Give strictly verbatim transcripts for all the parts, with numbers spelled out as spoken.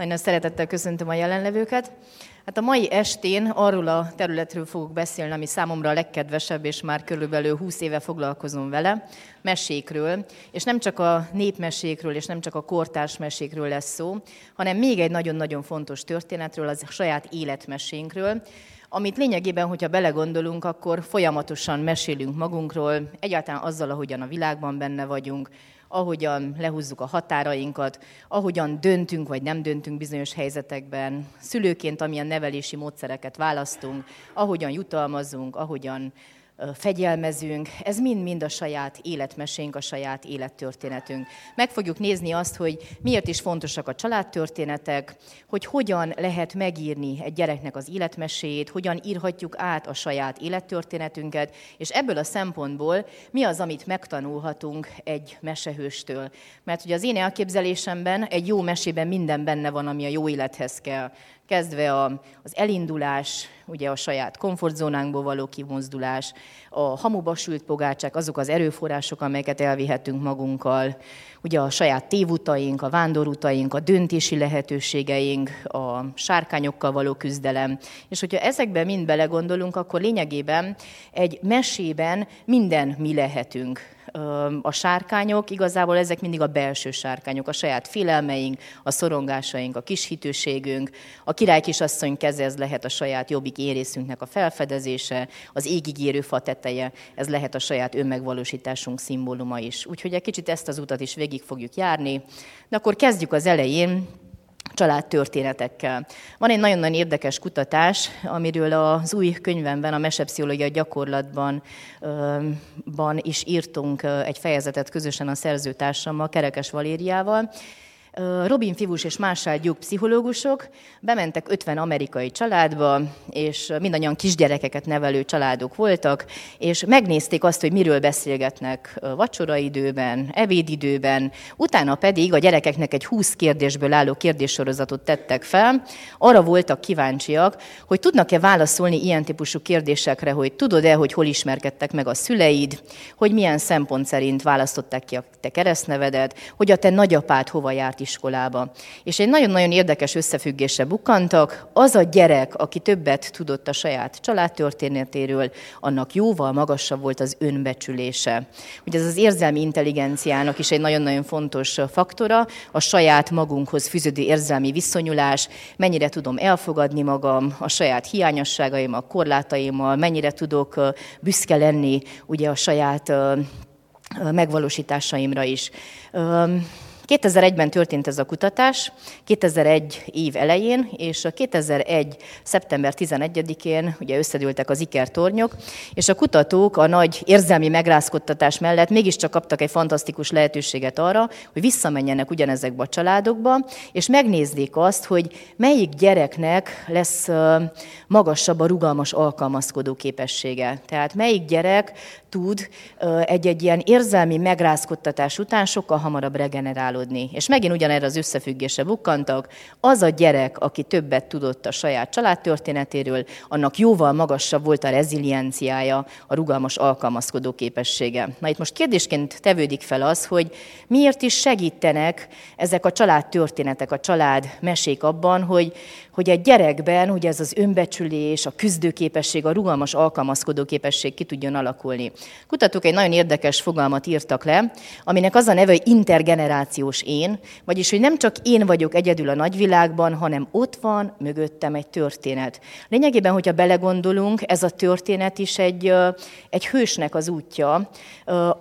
Nagyon szeretettel köszöntöm a jelenlevőket. Hát a mai estén arról a területről fogok beszélni, ami számomra a legkedvesebb, és már körülbelül húsz éve foglalkozom vele, mesékről. És nem csak a népmesékről, és nem csak a kortárs mesékről lesz szó, hanem még egy nagyon-nagyon fontos történetről, az a saját életmesénkről, amit lényegében, hogyha belegondolunk, akkor folyamatosan mesélünk magunkról, egyáltalán azzal, ahogyan a világban benne vagyunk, ahogyan lehúzzuk a határainkat, ahogyan döntünk vagy nem döntünk bizonyos helyzetekben, szülőként amilyen nevelési módszereket választunk, ahogyan jutalmazunk, ahogyan fegyelmezünk. Ez mind-mind a saját életmesénk, a saját élettörténetünk. Meg fogjuk nézni azt, hogy miért is fontosak a családtörténetek, hogy hogyan lehet megírni egy gyereknek az életmeséjét, hogyan írhatjuk át a saját élettörténetünket, és ebből a szempontból mi az, amit megtanulhatunk egy mesehőstől. Mert ugye az én elképzelésemben egy jó mesében minden benne van, ami a jó élethez kell. Kezdve az elindulás, ugye a saját komfortzónánkból való kimozdulás, a hamuba sült pogácsák, azok az erőforrások, amelyeket elvihetünk magunkkal, ugye a saját tévutaink, a vándorutaink, a döntési lehetőségeink, a sárkányokkal való küzdelem. És hogyha ezekben mind belegondolunk, akkor lényegében egy mesében minden mi lehetünk. A sárkányok, igazából ezek mindig a belső sárkányok, a saját félelmeink, a szorongásaink, a kishitőségünk, a király kisasszony keze, ez lehet a saját jobbik érészünknek a felfedezése, az égig érő fa teteje, ez lehet a saját önmegvalósításunk szimbóluma is. Úgyhogy egy kicsit ezt az utat is végig fogjuk járni, de akkor kezdjük az elején, családtörténetekkel. Van egy nagyon-nagyon érdekes kutatás, amiről az új könyvemben, a Mesepszichológia gyakorlatban ban is írtunk egy fejezetet közösen a szerzőtársammal, Kerekes Valériával. Robin Fivush és Marshall Duke pszichológusok bementek ötven amerikai családba, és mindannyian kisgyerekeket nevelő családok voltak, és megnézték azt, hogy miről beszélgetnek vacsoraidőben, ebédidőben, utána pedig a gyerekeknek egy húsz kérdésből álló kérdéssorozatot tettek fel, arra voltak kíváncsiak, hogy tudnak-e válaszolni ilyen típusú kérdésekre, hogy tudod-e, hogy hol ismerkedtek meg a szüleid, hogy milyen szempont szerint választották ki a te keresztnevedet, hogy a te nagyapád hova járt iskolába. És egy nagyon-nagyon érdekes összefüggésre bukkantak. Az a gyerek, aki többet tudott a saját családtörténetéről, annak jóval magasabb volt az önbecsülése. Ugye ez az érzelmi intelligenciának is egy nagyon-nagyon fontos faktora, a saját magunkhoz fűződő érzelmi viszonyulás, mennyire tudom elfogadni magam, a saját hiányosságaimmal, korlátaimmal, mennyire tudok büszke lenni ugye a saját megvalósításaimra is. kétezer-egyben történt ez a kutatás, kétezer-egy év elején, és a kétezer-egy. szeptember tizenegyedikén ugye összedültek az ikertornyok, és a kutatók a nagy érzelmi megrázkodtatás mellett mégiscsak kaptak egy fantasztikus lehetőséget arra, hogy visszamenjenek ugyanezekbe a családokba, és megnézzék azt, hogy melyik gyereknek lesz magasabb a rugalmas alkalmazkodó képessége. Tehát melyik gyerek tud egy-egy ilyen érzelmi megrázkodtatás után sokkal hamarabb regenerálódni. És megint ugyanerre az összefüggésre bukkantak, az a gyerek, aki többet tudott a saját családtörténetéről, annak jóval magasabb volt a rezilienciája, a rugalmas alkalmazkodó képessége. Na itt most kérdésként tevődik fel az, hogy miért is segítenek ezek a családtörténetek, a családmesék abban, hogy, hogy egy gyerekben ugye ez az önbecsülés, a küzdőképesség, a rugalmas alkalmazkodó képesség ki tudjon alakulni. Kutatók egy nagyon érdekes fogalmat írtak le, aminek az a neve, hogy intergeneráció. Én, vagyis, hogy nem csak én vagyok egyedül a nagyvilágban, hanem ott van mögöttem egy történet. Lényegében, hogyha belegondolunk, ez a történet is egy, egy hősnek az útja.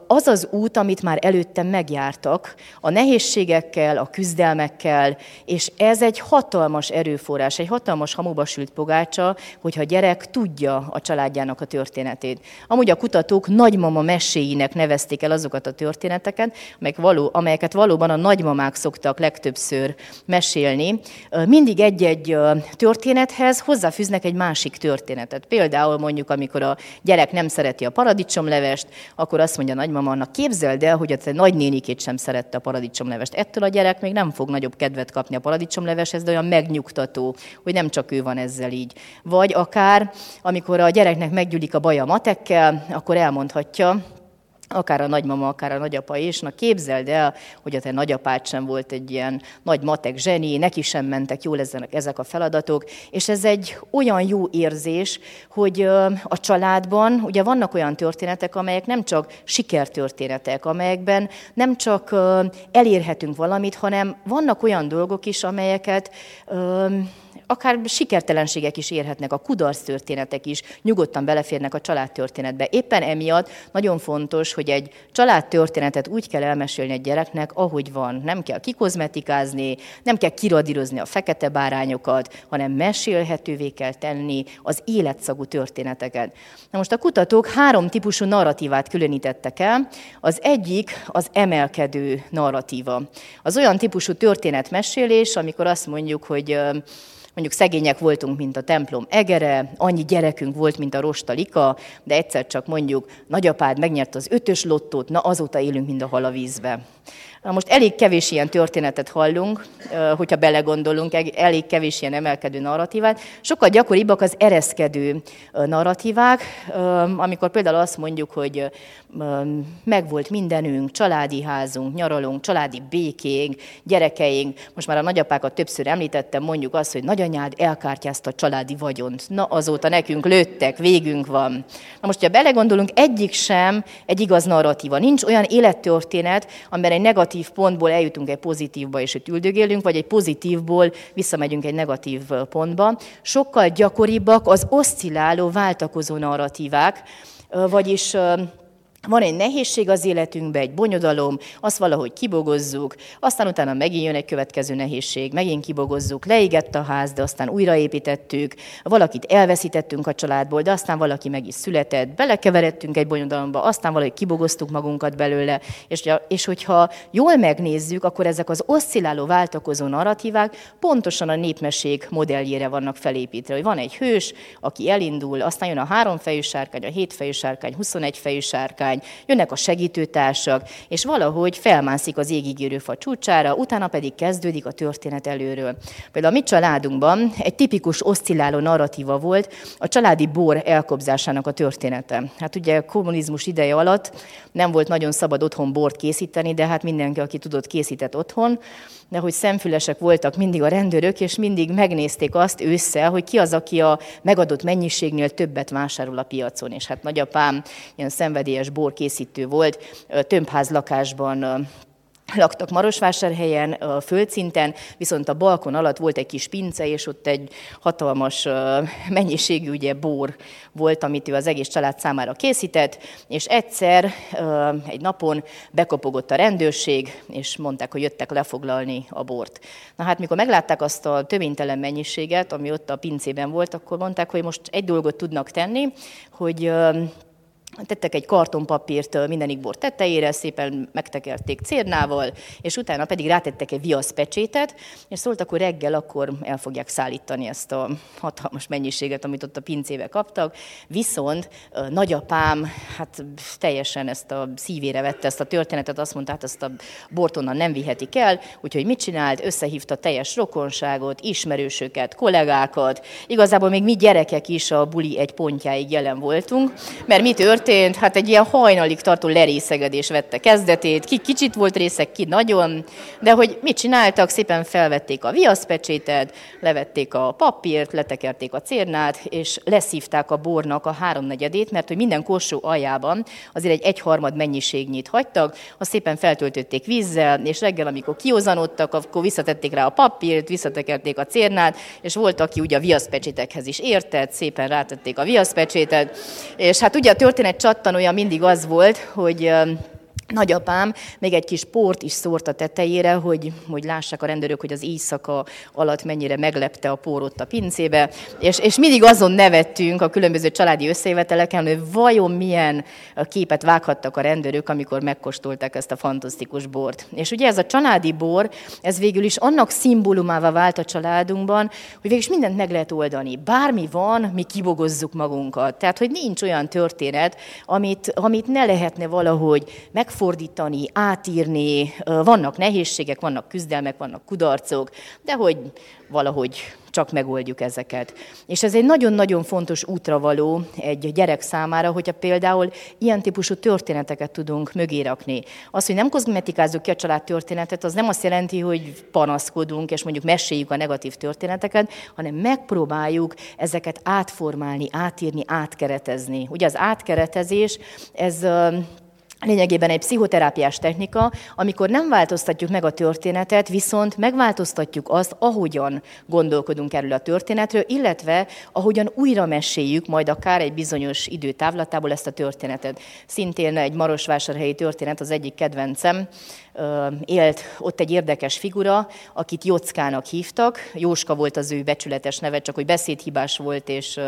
Az az út, amit már előttem megjártak, a nehézségekkel, a küzdelmekkel, és ez egy hatalmas erőforrás, egy hatalmas hamuba sült pogácsa, hogyha a gyerek tudja a családjának a történetét. Amúgy a kutatók nagymama meséinek nevezték el azokat a történeteket, amelyeket való a nagymamák szoktak legtöbbször mesélni. Mindig egy-egy történethez hozzáfűznek egy másik történetet. Például mondjuk, amikor a gyerek nem szereti a paradicsomlevest, akkor azt mondja a nagymama annak, képzeld el, hogy a te nagynénikét sem szerette a paradicsomlevest. Ettől a gyerek még nem fog nagyobb kedvet kapni a paradicsomleveshez, de olyan megnyugtató, hogy nem csak ő van ezzel így. Vagy akár, amikor a gyereknek meggyűlik a baja a matekkel, akkor elmondhatja, akár a nagymama, akár a nagyapa is. Na képzeld el, hogy a te nagyapád sem volt egy ilyen nagy matek zseni, neki sem mentek jól ezek a feladatok, és ez egy olyan jó érzés, hogy a családban ugye vannak olyan történetek, amelyek nem csak sikertörténetek, amelyekben nem csak elérhetünk valamit, hanem vannak olyan dolgok is, amelyeket... akár sikertelenségek is érhetnek, a kudarc történetek is nyugodtan beleférnek a családtörténetbe. Éppen emiatt nagyon fontos, hogy egy családtörténetet úgy kell elmesélni egy gyereknek, ahogy van. Nem kell kikozmetikázni, nem kell kiradírozni a fekete bárányokat, hanem mesélhetővé kell tenni az életszagú történeteket. Na most a kutatók három típusú narratívát különítettek el. Az egyik az emelkedő narratíva. Az olyan típusú történetmesélés, amikor azt mondjuk, hogy... mondjuk szegények voltunk, mint a templom egere, annyi gyerekünk volt, mint a rostalika, de egyszer csak mondjuk nagyapád megnyerte az ötös lottót, na azóta élünk, mint a hal a vízbe. Most elég kevés ilyen történetet hallunk, hogyha belegondolunk, elég kevés ilyen emelkedő narratívát. Sokkal gyakoribbak az ereszkedő narratívák, amikor például azt mondjuk, hogy megvolt mindenünk, családi házunk, nyaralunk, családi békénk, gyerekeink. Most már a nagyapákat többször említettem, mondjuk azt, hogy nagyanyád elkártyázta a családi vagyont. Na azóta nekünk lőttek, végünk van. Na most, ha belegondolunk, egyik sem egy igaz narratíva. Nincs olyan élettörténet, amiben egy negatív pontból eljutunk egy pozitívba, és itt üldögélünk, vagy egy pozitívból visszamegyünk egy negatív pontba. Sokkal gyakoribbak az oszcilláló, váltakozó narratívák, vagyis... van egy nehézség az életünkben, egy bonyodalom, azt valahogy kibogozzuk, aztán utána megint jön egy következő nehézség, megint kibogozzuk, leégett a ház, de aztán újraépítettük, valakit elveszítettünk a családból, de aztán valaki meg is született, belekeveredtünk egy bonyodalomba, aztán valahogy kibogoztuk magunkat belőle, és, és hogyha jól megnézzük, akkor ezek az oszcilláló, váltakozó narratívák pontosan a népmeség modelljére vannak felépítve, hogy van egy hős, aki elindul, aztán jön a háromfejű sárkány, a hétfejű sárkány, huszonegyfejű sárkány, jönnek a segítőtársak, és valahogy felmászik az égigérő fa csúcsára, utána pedig kezdődik a történet előről. Például a mi családunkban egy tipikus oszcilláló narratíva volt a családi bor elkobzásának a története. Hát ugye a kommunizmus ideje alatt nem volt nagyon szabad otthon bort készíteni, de hát mindenki, aki tudott, készített otthon, de hogy szemfülesek voltak mindig a rendőrök, és mindig megnézték azt ősszel, hogy ki az, aki a megadott mennyiségnél többet vásárol a piacon. És hát nagyapám ilyen szenvedélyes borkészítő volt, tömbház lakásban laktak Marosvásárhelyen, földszinten, viszont a balkon alatt volt egy kis pince, és ott egy hatalmas mennyiségű ugye, bor volt, amit ő az egész család számára készített, és egyszer egy napon bekopogott a rendőrség, és mondták, hogy jöttek lefoglalni a bort. Na hát, mikor meglátták azt a töménytelen mennyiséget, ami ott a pincében volt, akkor mondták, hogy most egy dolgot tudnak tenni, hogy... tettek egy kartonpapírt mindenik bor tetejére, szépen megtekerték cérnával, és utána pedig rátettek egy viaszpecsétet, és szóltak, hogy reggel akkor el fogják szállítani ezt a hatalmas mennyiséget, amit ott a pincébe kaptak. Viszont nagyapám hát teljesen ezt a szívére vette ezt a történetet, azt mondta, hát ezt a bort onnan nem vihetik el, úgyhogy mit csinált? Összehívta teljes rokonságot, ismerősöket, kollégákat. Igazából még mi gyerekek is a buli egy pontjáig jelen voltunk, mert mi történt? Hát egy ilyen hajnalig tartó lerészegedés vette kezdetét, ki kicsit volt részeg, ki nagyon, de hogy mit csináltak, szépen felvették a viaszpecsétet, levették a papírt, letekerték a cérnát, és leszívták a bornak a háromnegyedét, mert hogy minden korsó aljában azért egy egyharmad mennyiségnyit hagytak, azt szépen feltöltötték vízzel, és reggel, amikor kiozanodtak, akkor visszatették rá a papírt, visszatekerték a cérnát, és volt, aki ugye a viaszpecsétekhez is értett, szépen rátették a viaszpecsétet, és hát ugye a történet egy csattanója mindig az volt, hogy nagyapám még egy kis port is szórt a tetejére, hogy, hogy lássák a rendőrök, hogy az éjszaka alatt mennyire meglepte a por ott a pincébe, és, és mindig azon nevettünk a különböző családi összejöveteleken, hogy vajon milyen képet vághattak a rendőrök, amikor megkóstolták ezt a fantasztikus bort. És ugye ez a családi bor, ez végül is annak szimbólumává vált a családunkban, hogy végül is mindent meg lehet oldani. Bármi van, mi kibogozzuk magunkat. Tehát, hogy nincs olyan történet, amit, amit ne lehetne valahogy megfogalmazni, átfordítani, átírni, vannak nehézségek, vannak küzdelmek, vannak kudarcok, de hogy valahogy csak megoldjuk ezeket. És ez egy nagyon-nagyon fontos útravaló egy gyerek számára, hogyha például ilyen típusú történeteket tudunk mögé rakni. Az, hogy nem kozmetikázzuk ki a családtörténetet, az nem azt jelenti, hogy panaszkodunk, és mondjuk meséljük a negatív történeteket, hanem megpróbáljuk ezeket átformálni, átírni, átkeretezni. Ugye az átkeretezés, ez... lényegében egy pszichoterápiás technika, amikor nem változtatjuk meg a történetet, viszont megváltoztatjuk azt, ahogyan gondolkodunk erről a történetről, illetve ahogyan újra meséljük majd akár egy bizonyos időtávlatából ezt a történetet. Szintén egy marosvásárhelyi történet, az egyik kedvencem, élt ott egy érdekes figura, akit Jockának hívtak. Jóska volt az ő becsületes neve, csak hogy beszédhibás volt, és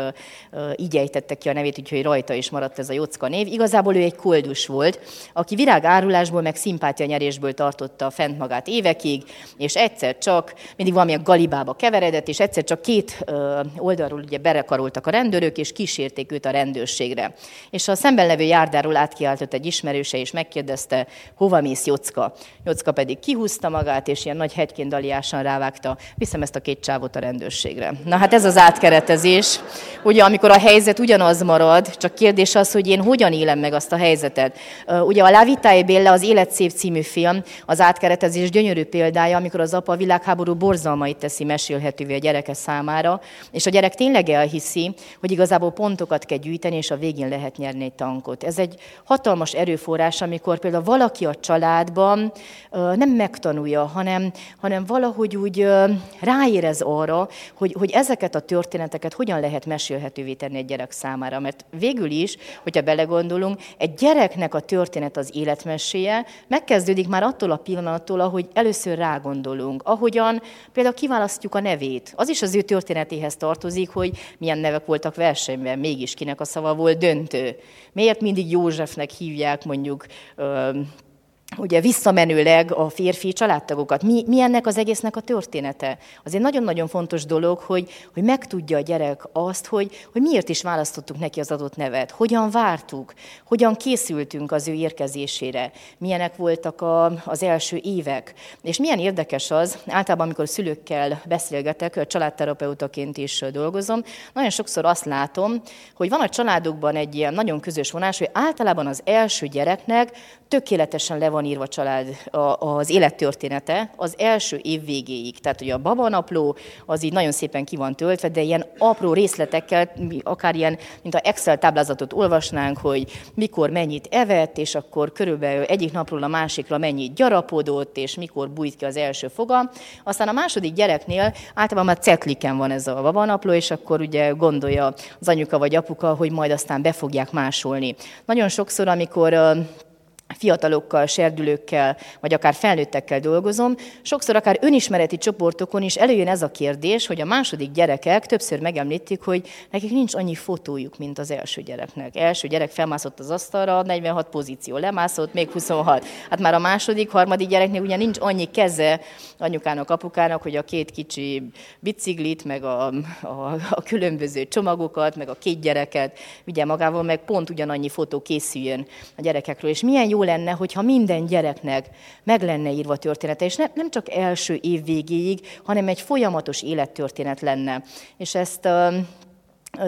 így ejtette ki a nevét, úgyhogy rajta is maradt ez a Jocka név. Igazából ő egy koldus volt, aki virágárulásból, meg szimpátia nyerésből tartotta fent magát évekig, és egyszer csak mindig valamilyen galibába keveredett, és egyszer csak két oldalról ugye berekaroltak a rendőrök, és kísérték őt a rendőrségre. És a szemben levő járdáról átkiáltott egy ismerőse, és megkérdezte, hova mész, Jocka? Jocka pedig kihúzta magát, és ilyen nagy hegyként daliásan rávágta, viszem ezt a két csávot a rendőrségre. Na hát ez az átkeretezés, ugye amikor a helyzet ugyanaz marad, csak kérdés az, hogy én hogyan élem meg azt a helyzetet. Ugye a Károlyi Béla, az Élet szép című film, az átkeretezés gyönyörű példája, amikor az apa a világháború borzalmait teszi mesélhetővé a gyereke számára, és a gyerek tényleg elhiszi, hogy igazából pontokat kell gyűjteni, és a végén lehet nyerni egy tankot. Ez egy hatalmas erőforrás, amikor például valaki a családban nem megtanulja, hanem, hanem valahogy úgy ráérez arra, hogy, hogy ezeket a történeteket hogyan lehet mesélhetővé tenni egy gyerek számára. Mert végül is, hogyha belegondolunk, egy gyereknek a történet az életmeséje megkezdődik már attól a pillanattól, ahogy először rágondolunk. Ahogyan például kiválasztjuk a nevét. Az is az ő történetéhez tartozik, hogy milyen nevek voltak versenyben, mégis kinek a szava volt döntő. Miért mindig Józsefnek hívják mondjuk... ugye visszamenőleg a férfi családtagokat. Mi, mi ennek az egésznek a története? Az egy nagyon-nagyon fontos dolog, hogy, hogy megtudja a gyerek azt, hogy, hogy miért is választottuk neki az adott nevet, hogyan vártuk, hogyan készültünk az ő érkezésére, milyenek voltak a, az első évek. És milyen érdekes az, általában amikor szülőkkel beszélgetek, családterapeutaként is dolgozom, nagyon sokszor azt látom, hogy van a családokban egy ilyen nagyon közös vonás, hogy általában az első gyereknek tökéletesen le van írva a család, az élettörténete az első év végéig. Tehát, hogy a babanapló az így nagyon szépen ki van töltve, de ilyen apró részletekkel, akár ilyen, mint a Excel táblázatot olvasnánk, hogy mikor mennyit evett, és akkor körülbelül egyik napról a másikra mennyit gyarapodott, és mikor bújt ki az első foga. Aztán a második gyereknél általában már cetliken van ez a babanapló, és akkor ugye gondolja az anyuka vagy apuka, hogy majd aztán be fogják másolni. Nagyon sokszor, amikor fiatalokkal, serdülőkkel, vagy akár felnőttekkel dolgozom, sokszor akár önismereti csoportokon is előjön ez a kérdés, hogy a második gyerekek többször megemlítik, hogy nekik nincs annyi fotójuk, mint az első gyereknek. Első gyerek felmászott az asztalra, negyvenhat pozíció, lemászott, még huszonhat. Hát már a második, harmadik gyereknél ugye nincs annyi keze anyukának, apukának, hogy a két kicsi biciklit, meg a, a, a különböző csomagokat, meg a két gyereket vigye magával, meg pont ugyanannyi fotó készüljön a gyerekekről. És milyen jó lenne, hogyha minden gyereknek meg lenne írva története, és ne, nem csak első év végéig, hanem egy folyamatos élettörténet lenne. És ezt uh,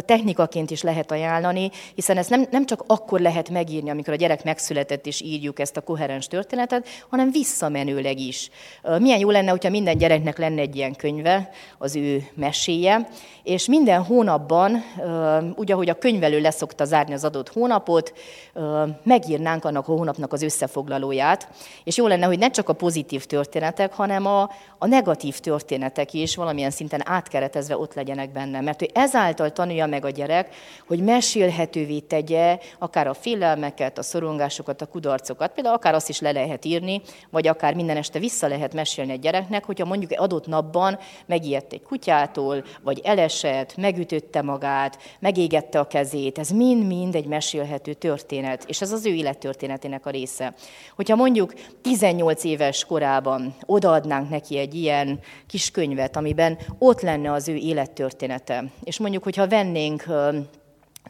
technikaként is lehet ajánlani, hiszen ezt nem, nem csak akkor lehet megírni, amikor a gyerek megszületett, és írjuk ezt a koherens történetet, hanem visszamenőleg is. Uh, milyen jó lenne, hogyha minden gyereknek lenne egy ilyen könyve, az ő meséje, és minden hónapban, úgy ahogy a könyvelő leszokta zárni az adott hónapot, megírnánk annak a hónapnak az összefoglalóját, és jó lenne, hogy ne csak a pozitív történetek, hanem a, a negatív történetek is valamilyen szinten átkeretezve ott legyenek benne. Mert ő ezáltal tanulja meg a gyerek, hogy mesélhetővé tegye akár a félelmeket, a szorongásokat, a kudarcokat, például akár azt is le lehet írni, vagy akár minden este vissza lehet mesélni egy gyereknek, hogyha mondjuk egy adott napban megijedt egy kutyától, vagy eles Esett, megütötte magát, megégette a kezét, ez mind-mind egy mesélhető történet, és ez az ő élettörténetének a része. Hogyha mondjuk tizennyolc éves korában odaadnánk neki egy ilyen kis könyvet, amiben ott lenne az ő élettörténete, és mondjuk, hogyha vennénk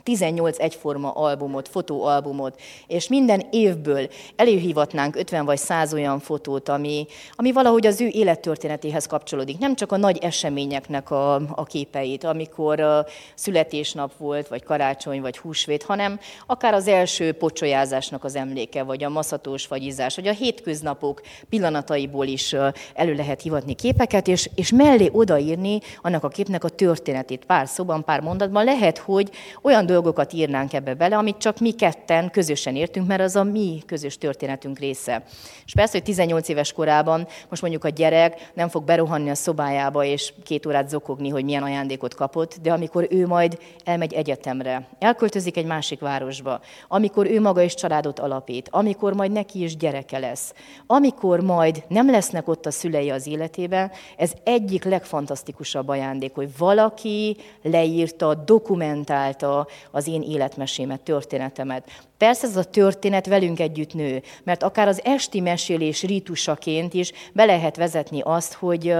tizennyolc egyforma albumot, fotóalbumot, és minden évből előhívatnánk ötven vagy száz olyan fotót, ami, ami valahogy az ő élettörténetéhez kapcsolódik. Nem csak a nagy eseményeknek a, a képeit, amikor a születésnap volt, vagy karácsony, vagy húsvét, hanem akár az első pocsolyázásnak az emléke, vagy a maszatós fagyizás, vagy a hétköznapok pillanataiból is elő lehet hivatni képeket, és, és mellé odaírni annak a képnek a történetét. Pár szóban, pár mondatban lehet, hogy olyan dolgokat írnánk ebbe bele, amit csak mi ketten közösen értünk, mert az a mi közös történetünk része. És persze, hogy tizennyolc éves korában most mondjuk a gyerek nem fog berohanni a szobájába és két órát zokogni, hogy milyen ajándékot kapott, de amikor ő majd elmegy egyetemre, elköltözik egy másik városba, amikor ő maga is családot alapít, amikor majd neki is gyereke lesz, amikor majd nem lesznek ott a szülei az életében, ez egyik legfantasztikusabb ajándék, hogy valaki leírta, dokumentálta az én életmesémet, történetemet. Persze ez a történet velünk együtt nő, mert akár az esti mesélés rítusaként is be lehet vezetni azt, hogy,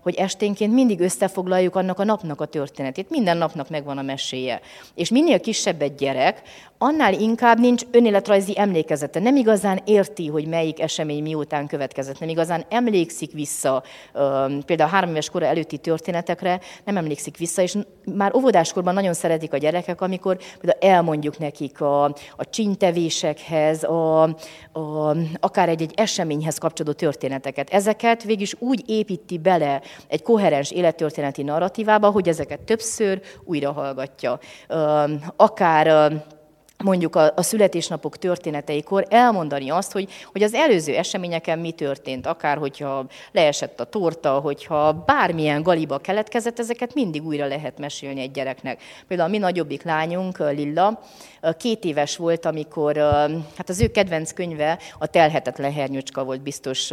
hogy esténként mindig összefoglaljuk annak a napnak a történetét. Minden napnak megvan a meséje. És minél kisebb egy gyerek, annál inkább nincs önéletrajzi emlékezete. Nem igazán érti, hogy melyik esemény miután következett. Nem igazán emlékszik vissza, például három éves kora előtti történetekre nem emlékszik vissza, és már óvodáskorban nagyon szeretik a gyerekek, amikor például elmondjuk nekik a, a csintevésekhez, a, a, akár egy-egy eseményhez kapcsolódó történeteket. Ezeket végig is úgy építi bele egy koherens élettörténeti narratívába, hogy ezeket többször újra hallgatja. Akár mondjuk a, a születésnapok történeteikor elmondani azt, hogy, hogy az előző eseményeken mi történt, akár hogyha leesett a torta, hogyha bármilyen galiba keletkezett, ezeket mindig újra lehet mesélni egy gyereknek. Például a mi nagyobbik lányunk, Lilla, két éves volt, amikor, hát az ő kedvenc könyve a Telhetetlen hernyócska volt, biztos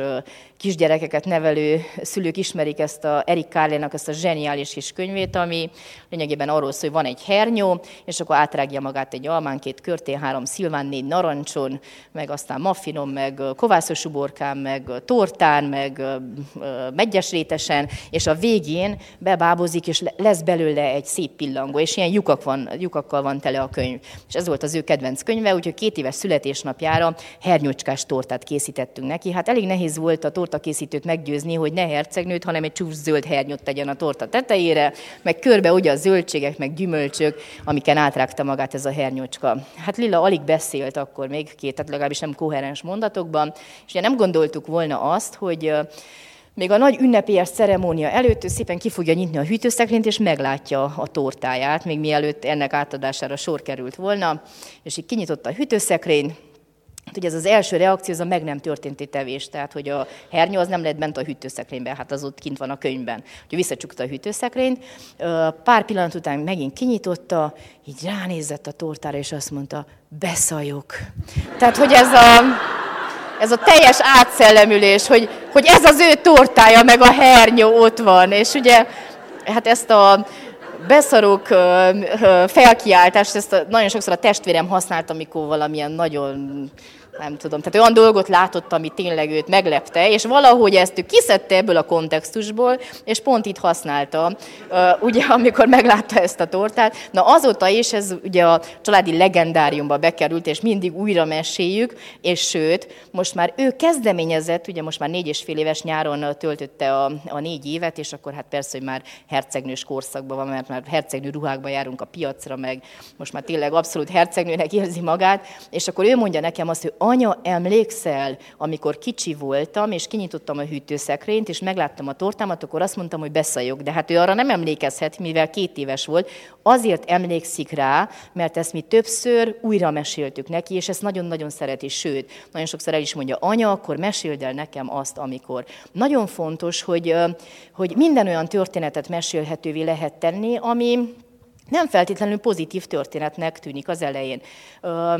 kisgyerekeket nevelő szülők ismerik ezt a Erik Carle-nak ezt a zseniális kis könyvét, ami lényegében arról szól, hogy van egy hernyó, és akkor átrágja magát egy almán, két körtén, három szilván, négy narancson, meg aztán muffinon, meg kovászos uborkán, meg tortán, meg megyesrétesen, és a végén bebábozik, és lesz belőle egy szép pillangó, és ilyen lyukak van, lyukakkal van tele a könyv. És ez volt az ő kedvenc könyve, úgyhogy két éves születésnapjára hernyócskás tortát készítettünk neki. Hát elég nehéz volt a tortakészítőt meggyőzni, hogy ne hercegnőt, hanem egy csúcs zöld hernyót tegyen a torta tetejére, meg körbe ugye a zöldségek, meg gyümölcsök, amiken átrágta magát ez a hernyócska. Hát Lilla alig beszélt akkor még két, tehát legalábbis nem koherens mondatokban, és ugye nem gondoltuk volna azt, hogy még a nagy ünnepélyes ceremónia előtt ő szépen ki fogja nyitni a hűtőszekrényt, és meglátja a tortáját, még mielőtt ennek átadására sor került volna, és így kinyitotta a hűtőszekrényt. Hát ugye ez az első reakció, az a meg nem történti tevés, tehát hogy a hernyó az nem lett bent a hűtőszekrényben, hát az ott kint van a könyvben. Úgyhogy visszacsukta a hűtőszekrényt, pár pillanat után megint kinyitotta, így ránézett a tortára, és azt mondta, beszajok. Tehát hogy ez a, ez a teljes átszellemülés, hogy, hogy ez az ő tortája, meg a hernyó ott van, és ugye hát ezt a... beszarok, felkiáltást, ezt nagyon sokszor a testvérem használt, amikor valamilyen nagyon... nem tudom, tehát olyan dolgot látott, ami tényleg őt meglepte, és valahogy ezt ő kiszedte ebből a kontextusból, és pont itt használta, ugye, amikor meglátta ezt a tortát. Na azóta is ez ugye a családi legendáriumba bekerült, és mindig újra meséljük, és sőt, most már ő kezdeményezett, ugye most már négy és fél éves nyáron töltötte a, a négy évet, és akkor hát persze, hogy már hercegnős korszakban van, mert már hercegnő ruhákban járunk a piacra, meg most már tényleg abszolút hercegnőnek érzi magát, és akkor ő mondja nekem azt, hogy anya, emlékszel, amikor kicsi voltam, és kinyitottam a hűtőszekrényt, és megláttam a tortámat, akkor azt mondtam, hogy beszajok. De hát ő arra nem emlékezhet, mivel két éves volt. Azért emlékszik rá, mert ezt mi többször újra meséltük neki, és ezt nagyon-nagyon szereti. Sőt, nagyon sokszor el is mondja, anya, akkor meséld el nekem azt, amikor. Nagyon fontos, hogy, hogy minden olyan történetet mesélhetővé lehet tenni, ami... nem feltétlenül pozitív történetnek tűnik az elején.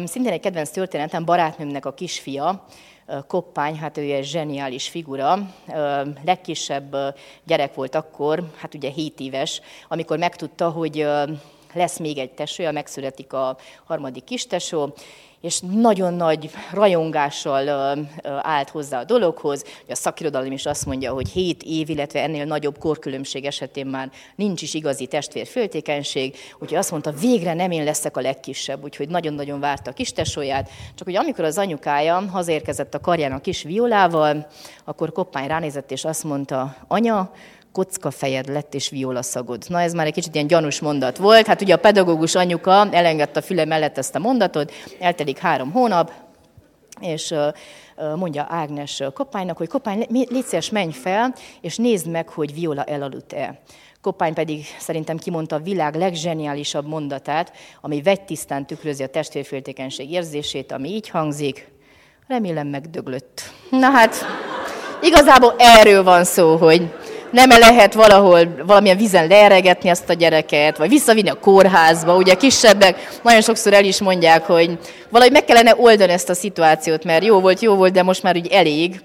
Szintén egy kedvenc történetem, barátnőmnek a kisfia, Koppány, hát ő egy zseniális figura, legkisebb gyerek volt akkor, hát ugye hét éves, amikor megtudta, hogy lesz még egy tesója, megszületik a harmadik kistesó, és nagyon nagy rajongással állt hozzá a dologhoz. A szakirodalom is azt mondja, hogy hét év, illetve ennél nagyobb korkülönbség esetén már nincs is igazi testvérféltékenység, úgyhogy azt mondta, végre nem én leszek a legkisebb, úgyhogy nagyon-nagyon várta a kistesóját. Csak hogy amikor az anyukája hazaérkezett a karján a kis violával, akkor koppány ránézett, és azt mondta, anya, kockafejed lett és violaszagod. Na ez már egy kicsit ilyen gyanús mondat volt, hát ugye a pedagógus anyuka elengedte a füle mellett ezt a mondatot, eltelik három hónap, és mondja Ágnes Koppánynak, hogy Koppány, légy szíves, menj fel, és nézd meg, hogy Viola elaludt-e. Koppány pedig szerintem kimondta a világ legzseniálisabb mondatát, ami vegytisztán tükrözi a testvérféltékenység érzését, ami így hangzik, remélem megdöglött. Na hát, igazából erről van szó, hogy nem lehet valahol valamilyen vízen leeregetni azt a gyereket, vagy visszavinni a kórházba. Ugye kisebbek nagyon sokszor el is mondják, hogy valahogy meg kellene oldani ezt a szituációt, mert jó volt, jó volt, de most már úgy elég.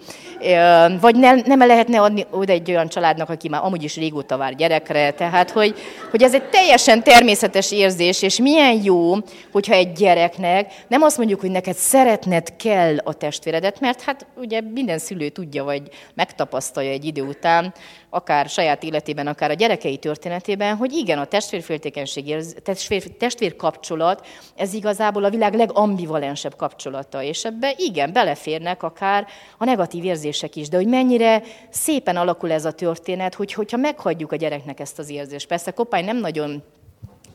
Vagy nem, nem lehetne adni oda egy olyan családnak, aki már amúgy is régóta vár gyerekre. Tehát, hogy, hogy ez egy teljesen természetes érzés, és milyen jó, hogyha egy gyereknek nem azt mondjuk, hogy neked szeretned kell a testvéredet, mert hát ugye minden szülő tudja, vagy megtapasztalja egy idő után, akár saját életében, akár a gyerekei történetében, hogy igen, a testvérféltékenység, testvér, testvérkapcsolat, ez igazából a világ legambivalensebb kapcsolata, és ebbe igen, beleférnek akár a negatív érzések is, de hogy mennyire szépen alakul ez a történet, hogy, hogyha meghagyjuk a gyereknek ezt az érzést. Persze Koppány nem nagyon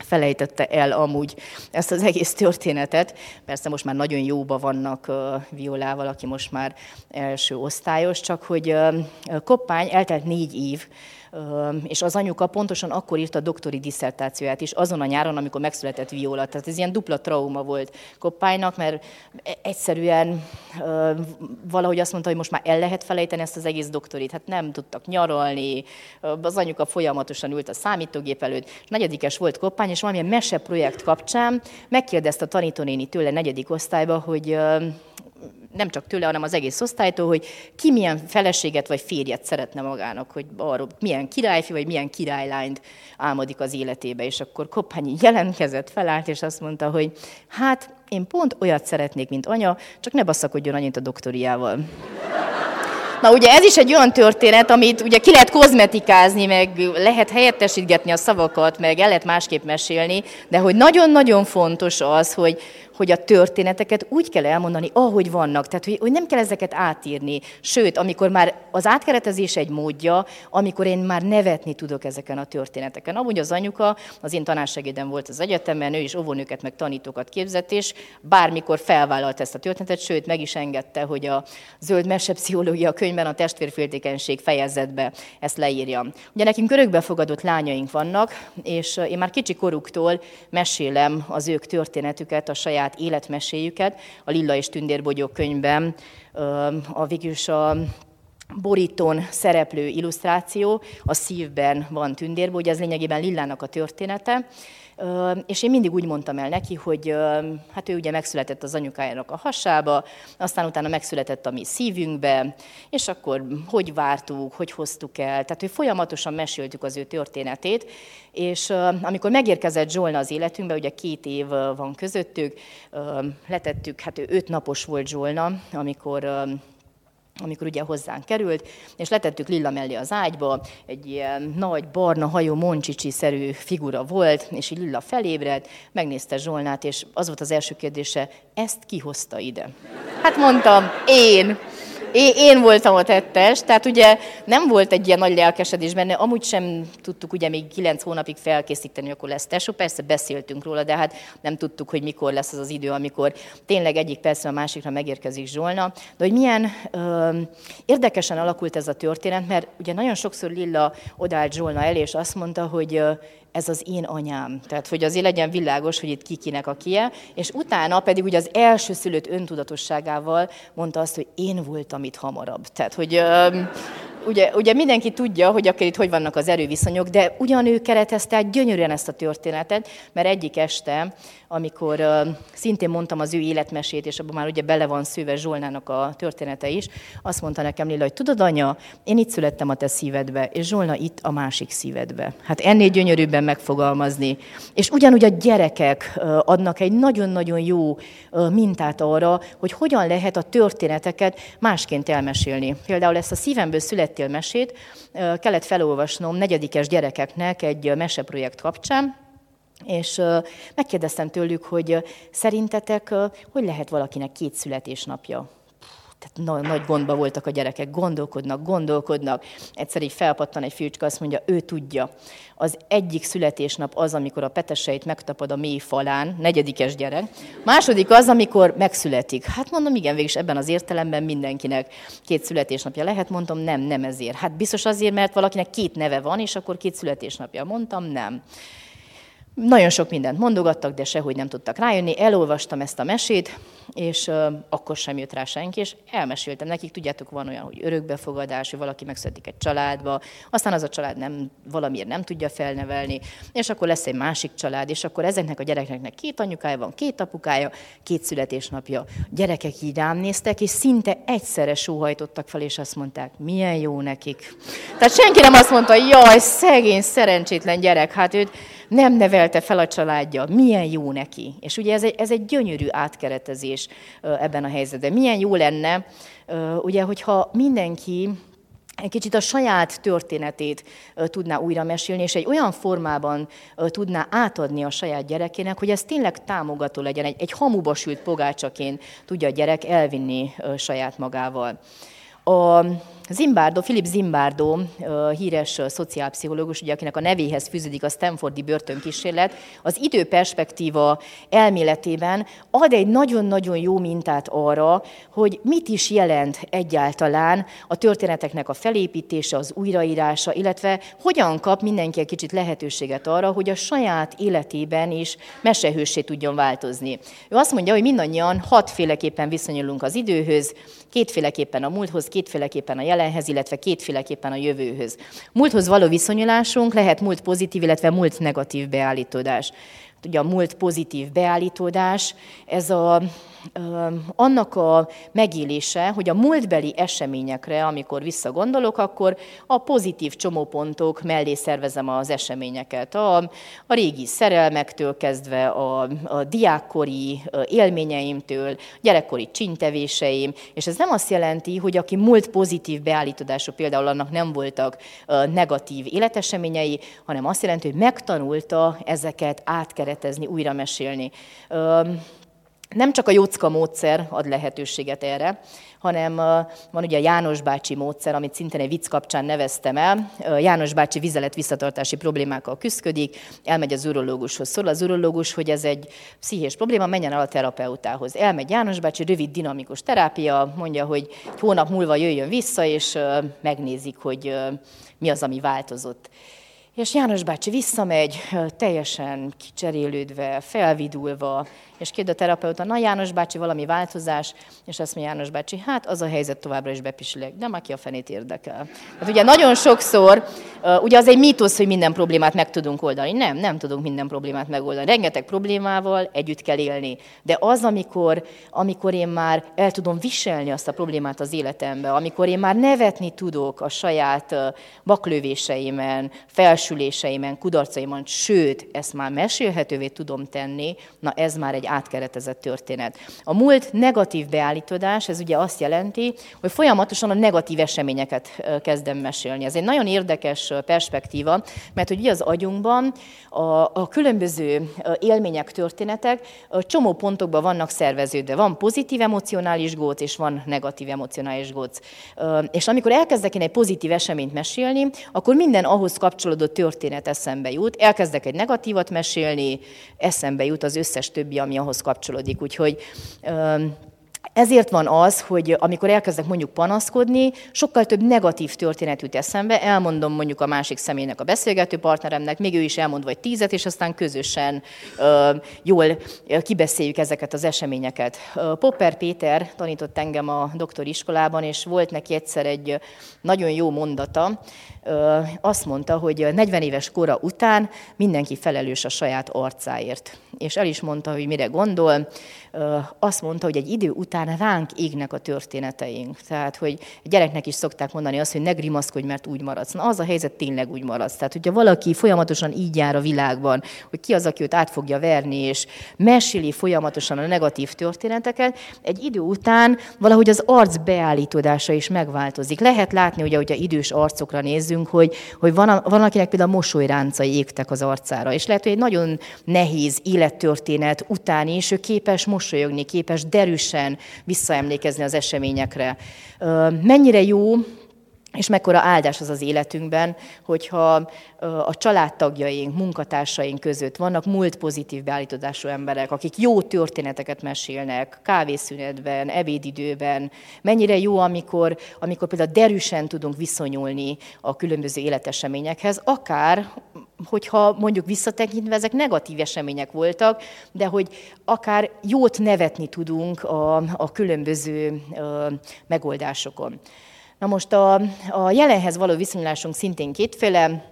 felejtette el amúgy ezt az egész történetet. Persze most már nagyon jóba vannak Violával, aki most már első osztályos, csak hogy Koppány eltelt négy év, és az anyuka pontosan akkor írta a doktori disszertációját is, azon a nyáron, amikor megszületett Viola. Tehát ez ilyen dupla trauma volt Koppánynak, mert egyszerűen valahogy azt mondta, hogy most már el lehet felejteni ezt az egész doktorit. Hát nem tudtak nyaralni, az anyuka folyamatosan ült a számítógép előtt. Negyedikes volt Koppány, és valamilyen meseprojekt kapcsán megkérdezte a tanítónéni tőle negyedik osztályba, hogy nem csak tőle, hanem az egész osztálytól, hogy ki milyen feleséget vagy férjet szeretne magának, hogy arról milyen királyfi vagy milyen királylányt álmodik az életébe. És akkor Koppányi jelentkezett, felállt, és azt mondta, hogy hát én pont olyat szeretnék, mint anya, csak ne basszakodjon annyit a doktoriával. Na ugye ez is egy olyan történet, amit ugye ki lehet kozmetikázni, meg lehet helyettesítgetni a szavakat, meg el lehet másképp mesélni, de hogy nagyon-nagyon fontos az, hogy hogy a történeteket úgy kell elmondani, ahogy vannak, tehát hogy, hogy nem kell ezeket átírni. Sőt, amikor már az átkeretezés egy módja, amikor én már nevetni tudok ezeken a történeteken. Amúgy az anyuka, az én tanársegédem volt az egyetemen, ő is óvónőket meg tanítókat képzett, és bármikor felvállalt ezt a történetet, sőt, meg is engedte, hogy a Zöld Mesepszichológia könyvben a testvérféltékenység fejezetbe ezt leírjam. Ugye nekünk örökbefogadott lányaink vannak, és én már kicsi koruktól mesélem az ők történetüket, a saját életmeséjüket. A Lilla és Tündérbogyó könyvben a végülis a borítón szereplő illusztráció, a szívben van tündérbogy, ez lényegében Lillának a története. És én mindig úgy mondtam el neki, hogy hát ő ugye megszületett az anyukájának a hasába, aztán utána megszületett a mi szívünkbe, és akkor hogy vártuk, hogy hoztuk el. Tehát ő folyamatosan meséltük az ő történetét, és amikor megérkezett Zsolna az életünkbe, ugye két év van közöttük, letettük, hát ő öt napos volt Zsolna, amikor... amikor ugye hozzánk került, és letettük Lilla mellé az ágyba, egy ilyen nagy, barna hajú, Moncsicsi-szerű figura volt, és így Lilla felébredt, megnézte Zsolnát, és az volt az első kérdése, ezt ki hozta ide? Hát mondtam, én! Én voltam a tettes, tehát ugye nem volt egy ilyen nagy lelkesedés benne, amúgy sem tudtuk ugye még kilenc hónapig felkészíteni, akkor lesz tesó, persze beszéltünk róla, de hát nem tudtuk, hogy mikor lesz az az idő, amikor tényleg egyik persze a másikra megérkezik Zsolna. De hogy milyen ö, érdekesen alakult ez a történet, mert ugye nagyon sokszor Lilla odállt Zsolna elé, és azt mondta, hogy ö, ez az én anyám. Tehát, hogy azért legyen világos, hogy itt kikinek a kie, és utána pedig ugye az elsőszülött öntudatosságával mondta azt, hogy én voltam itt hamarabb. Tehát, hogy Ugye, ugye mindenki tudja, hogy akkor itt hogy vannak az erőviszonyok, de ugyan ő keretezte át gyönyörűen ezt a történetet, mert egyik este, amikor uh, szintén mondtam az ő életmesét, és abban már ugye bele van szőve Zsolnának a története is, azt mondta nekem Lilla, hogy tudod anya, én itt születtem a te szívedbe, és Zsolna itt a másik szívedbe. Hát ennél gyönyörűbben megfogalmazni. És ugyanúgy a gyerekek adnak egy nagyon-nagyon jó mintát arra, hogy hogyan lehet a történeteket másként elmesélni. Például ezt a Szívemből születtél mesét kellett felolvasnom negyedikes gyerekeknek egy meseprojekt kapcsán, és megkérdeztem tőlük, hogy szerintetek hogy lehet valakinek két születésnapja? Tehát nagy gondba voltak a gyerekek, gondolkodnak, gondolkodnak. Egyszer így felpattan egy fiúcska, azt mondja, ő tudja. Az egyik születésnap az, amikor a peteseit megtapad a mély falán, negyedikes gyerek. Második az, amikor megszületik. Hát mondom, igen, végülis ebben az értelemben mindenkinek két születésnapja lehet. Mondtam, nem, nem ezért. Hát biztos azért, mert valakinek két neve van, és akkor két születésnapja. Mondtam, nem. Nagyon sok mindent mondogattak, de sehogy nem tudtak rájönni. Elolvastam ezt a mesét, és uh, akkor sem jött rá senki, és elmeséltem nekik. Tudjátok, van olyan, hogy örökbefogadás, hogy valaki megszületik egy családba, aztán az a család nem, valamiért nem tudja felnevelni, és akkor lesz egy másik család, és akkor ezeknek a gyerekeknek két anyukája van, két apukája, két születésnapja. Gyerekek így rám néztek, és szinte egyszerre sóhajtottak fel, és azt mondták, milyen jó nekik. Tehát senki nem azt mondta, jaj, szegény, szerencsétlen gyerek, hát őt nem nevel fel a családja, milyen jó neki. És ugye ez egy, ez egy gyönyörű átkeretezés ebben a helyzetben. Milyen jó lenne, ugye, hogyha mindenki egy kicsit a saját történetét tudná újra mesélni, és egy olyan formában tudná átadni a saját gyerekének, hogy ez tényleg támogató legyen, egy, egy hamuba sült pogácsaként tudja a gyerek elvinni saját magával. A Zimbardo, Philip Zimbardo, híres szociálpszichológus, ugye, akinek a nevéhez fűződik a Stanfordi börtönkísérlet, az időperspektíva elméletében ad egy nagyon-nagyon jó mintát arra, hogy mit is jelent egyáltalán a történeteknek a felépítése, az újraírása, illetve hogyan kap mindenki egy kicsit lehetőséget arra, hogy a saját életében is mesehőssé tudjon változni. Ő azt mondja, hogy mindannyian hatféleképpen viszonyulunk az időhöz, kétféleképpen a múlthoz, kétféleképpen a jelenhez, illetve kétféleképpen a jövőhöz. Múlthoz való viszonyulásunk lehet múlt pozitív, illetve múlt negatív beállítódás. Ugye a múlt pozitív beállítódás, ez a, annak a megélése, hogy a múltbeli eseményekre, amikor visszagondolok, akkor a pozitív csomópontok mellé szervezem az eseményeket. A, a régi szerelmektől kezdve, a, a diákkori élményeimtől, gyerekkori csíntevéseim, és ez nem azt jelenti, hogy aki múlt pozitív beállítódású, például annak nem voltak negatív életeseményei, hanem azt jelenti, hogy megtanulta ezeket átkeretezni, újra mesélni. Nem csak a Jócka módszer ad lehetőséget erre, hanem van ugye a János bácsi módszer, amit szintén egy vicc kapcsán neveztem el. János bácsi vizelet visszatartási problémákkal küszködik, elmegy az urológushoz. Szól az urológus, hogy ez egy pszichés probléma, menjen el a terapeutához. Elmegy János bácsi, rövid dinamikus terápia, mondja, hogy egy hónap múlva jöjjön vissza, és megnézik, hogy mi az, ami változott. És János bácsi visszamegy, teljesen kicserélődve, felvidulva, és kérde a terapeuta, na János bácsi, valami változás, és azt mondja János bácsi, hát az a helyzet továbbra is bepisülek, de már ki a fenét érdekel. Hát ugye nagyon sokszor, ugye az egy mítosz, hogy minden problémát meg tudunk oldani. Nem, nem tudunk minden problémát megoldani. Rengeteg problémával együtt kell élni. De az, amikor, amikor én már el tudom viselni azt a problémát az életembe, amikor én már nevetni tudok a saját baklövéseimen, felsüléseimen, kudarcaimon, sőt, ezt már mesélhetővé tudom tenni, na ez már egy átkeretezett történet. A múlt negatív beállítodás, ez ugye azt jelenti, hogy folyamatosan a negatív eseményeket kezdem mesélni. Ez egy nagyon érdekes perspektíva, mert ugye az agyunkban a, a különböző élmények, történetek csomó pontokban vannak szerveződve. Van pozitív emocionális góc, és van negatív emocionális góc. És amikor elkezdek én egy pozitív eseményt mesélni, akkor minden ahhoz kapcsolódó történet eszembe jut. Elkezdek egy negatívat mesélni, eszembe jut az összes többi, ami ahhoz kapcsolódik. Úgyhogy Ezért van az, hogy amikor elkezdek mondjuk panaszkodni, sokkal több negatív történet jut eszembe, elmondom mondjuk a másik személynek, a beszélgető partneremnek, még ő is elmond vagy tízet, és aztán közösen jól kibeszéljük ezeket az eseményeket. Popper Péter tanított engem a doktori iskolában, és volt neki egyszer egy nagyon jó mondata, azt mondta, hogy negyven éves kora után mindenki felelős a saját arcáért. És el is mondta, hogy mire gondol, azt mondta, hogy egy idő után ránk égnek a történeteink. Tehát, hogy a gyereknek is szokták mondani azt, hogy ne grimaszkodj, mert úgy maradsz. Na, az a helyzet, tényleg úgy maradsz. Tehát, hogyha valaki folyamatosan így jár a világban, hogy ki az, aki őt át fogja verni, és meséli folyamatosan a negatív történeteket, egy idő után valahogy az arc beállítódása is megváltozik. Lehet látni, ugye, hogyha idős arcokra nézzünk, hogy, hogy van, van akinek például mosolyráncai égtek az arcára, és lehet, hogy egy nagyon nehéz élettörténet után is ő képes mosolyogni, képes derűsen visszaemlékezni az eseményekre. Mennyire jó és mekkora áldás az az életünkben, hogyha a családtagjaink, munkatársaink között vannak múlt pozitív beállítódású emberek, akik jó történeteket mesélnek kávészünetben, ebédidőben. Mennyire jó, amikor, amikor például derűsen tudunk viszonyulni a különböző életeseményekhez, akár, hogyha mondjuk visszatekintve ezek negatív események voltak, de hogy akár jót nevetni tudunk a, a különböző ö, megoldásokon. Na most a, a jelenhez való viszonyulásunk szintén kétféle,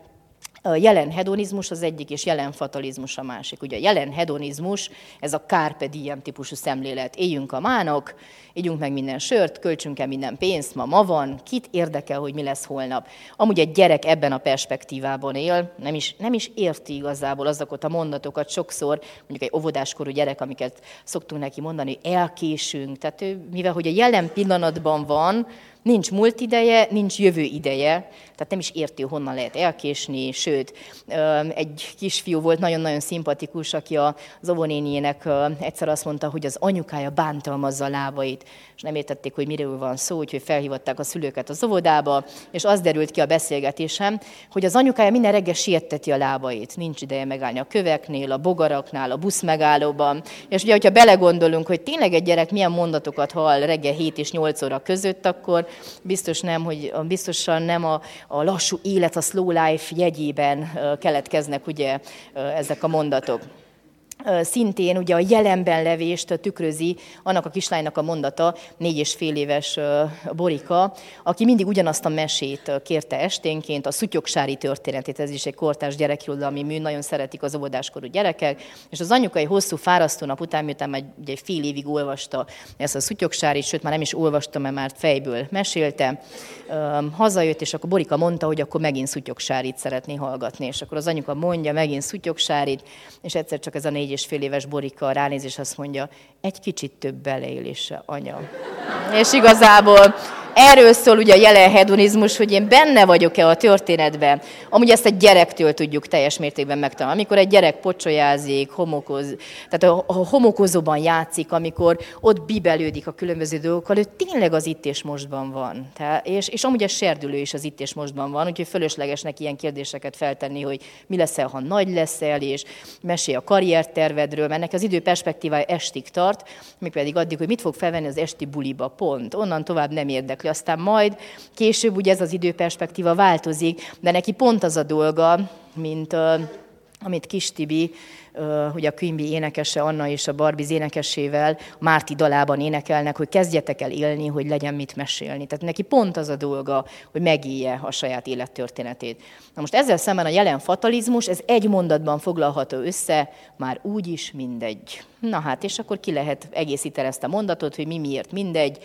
a jelen hedonizmus az egyik, és jelen fatalizmus a másik. Ugye a jelen hedonizmus, ez a carpe diem típusú szemlélet. Éljünk a mának, éljünk meg minden sört, költsünk el minden pénzt, ma ma van, kit érdekel, hogy mi lesz holnap. Amúgy egy gyerek ebben a perspektívában él, nem is, nem is érti igazából azokat a mondatokat sokszor, mondjuk egy óvodáskorú gyerek, amiket szoktunk neki mondani, hogy elkésünk. Tehát ő, mivel hogy a jelen pillanatban van, nincs múlt ideje, nincs jövő ideje, tehát nem is érti, honnan lehet elkésni, sőt, egy kisfiú volt nagyon-nagyon szimpatikus, aki az óvónéniének egyszer azt mondta, hogy az anyukája bántalmazza a lábait, és nem értették, hogy miről van szó, úgyhogy felhívották a szülőket az óvodába, és az derült ki a beszélgetésem, hogy az anyukája minden reggel sietteti a lábait, nincs ideje megállni a köveknél, a bogaraknál, a buszmegállóban, és ugye, hogyha belegondolunk, hogy tényleg egy gyerek milyen mondatokat hall reggel hét és nyolc óra között, akkor biztos nem, hogy biztosan nem a, a lassú élet, a slow life jegyében keletkeznek ugye ezek a mondatok. Szintén ugye a jelenben levést tükrözi annak a kislánynak a mondata, négy és fél éves Borika, aki mindig ugyanazt a mesét kérte esténként, a Szutyogsári történetét, ez is egy kortárs gyerekirodalmi mű, nagyon szeretik az óvodáskorú gyerekek, és az anyukai hosszú fárasztó nap után, miután már egy fél évig olvasta ezt a Szutyogsári, sőt már nem is olvastam, mert már fejből mesélte, hazajött, és akkor Borika mondta, hogy akkor megint Szutyogsárit szeretné hallgatni, és akkor az anyuka mondja, megint Szutyogsárit, és egyszer csak ez a négy és fél éves Borika ránéz, és azt mondja, egy kicsit több beleélése, anya. És igazából erről szól ugye a jelen hedonizmus, hogy én benne vagyok-e a történetben. Amúgy ezt egy gyerektől tudjuk teljes mértékben megtanulni. Amikor egy gyerek pocsolyázik, homokoz, tehát a homokozóban játszik, amikor ott bibelődik a különböző dolgokkal, ő tényleg az itt és mostban van. Tehát, és, és amúgy a serdülő is az itt és mostban van, úgyhogy fölöslegesnek ilyen kérdéseket feltenni, hogy mi leszel, ha nagy leszel, és mesél a karriertervedről, mert ennek az idő perspektívája estig tart, még pedig addig, hogy mit fog felvenni az esti buliba, pont. Onnan tovább nem érdekli. Aztán majd később ugye ez az időperspektíva változik, de neki pont az a dolga, mint amit Kis Tibi, hogy a könyvi énekese Anna és a Barbiz énekesével Márti dalában énekelnek, hogy kezdjetek el élni, hogy legyen mit mesélni. Tehát neki pont az a dolga, hogy megélje a saját élettörténetét. Na most ezzel szemben a jelen fatalizmus, ez egy mondatban foglalható össze, már úgyis mindegy. Na hát, és akkor ki lehet egészíteni ezt a mondatot, hogy mi miért mindegy.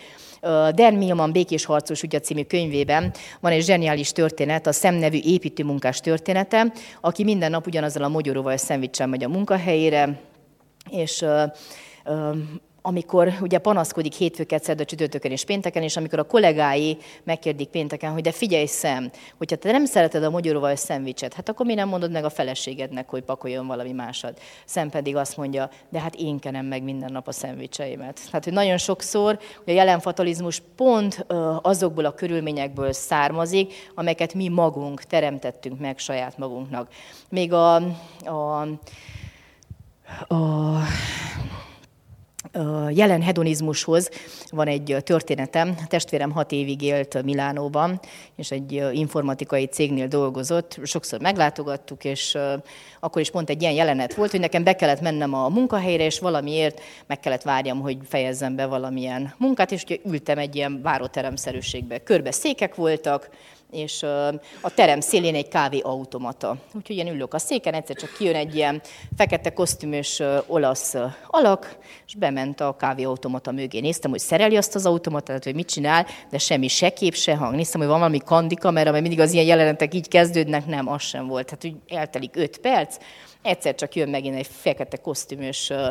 Dan Millman Békés harcos ügye című könyvében van egy zseniális történet, a Sam nevű építőmunkás története, aki minden nap ugyanazzal a mogyoróval szendvicsen megy a munkahelyére, és uh, uh, amikor ugye panaszkodik hétfőket, szerdő, csütörtökön és pénteken, és amikor a kollégái megkérdik pénteken, hogy de figyelj Sam, hogyha te nem szereted a mogyoróval szendvicset, hát akkor mi nem mondod meg a feleségednek, hogy pakoljon valami másat. Sam pedig azt mondja, de hát én kenem meg minden nap a szendvicseimet. Hát, hogy nagyon sokszor hogy a jelen fatalizmus pont azokból a körülményekből származik, amelyeket mi magunk teremtettünk meg saját magunknak. Még a... a, a jelen hedonizmushoz van egy történetem. Testvérem hat évig élt Milánóban, és egy informatikai cégnél dolgozott. Sokszor meglátogattuk, és akkor is pont egy ilyen jelenet volt, hogy nekem be kellett mennem a munkahelyre, és valamiért meg kellett várjam, hogy fejezzem be valamilyen munkát, és ugye ültem egy ilyen váróteremszerűségbe. Körbe székek voltak, és a terem szélén egy kávéautomata. Úgyhogy én ülök a széken, egyszer csak kijön egy ilyen fekete kosztümös olasz alak, és bement a kávéautomata mögé. Néztem, hogy szereli azt az automatát, hogy mit csinál, de semmi, se kép, se hang. Néztem, hogy van valami kandikamera, mert mindig az ilyen jelenetek így kezdődnek, nem, az sem volt. Tehát úgy eltelik öt perc, egyszer csak jön megint egy fekete kosztümös ö,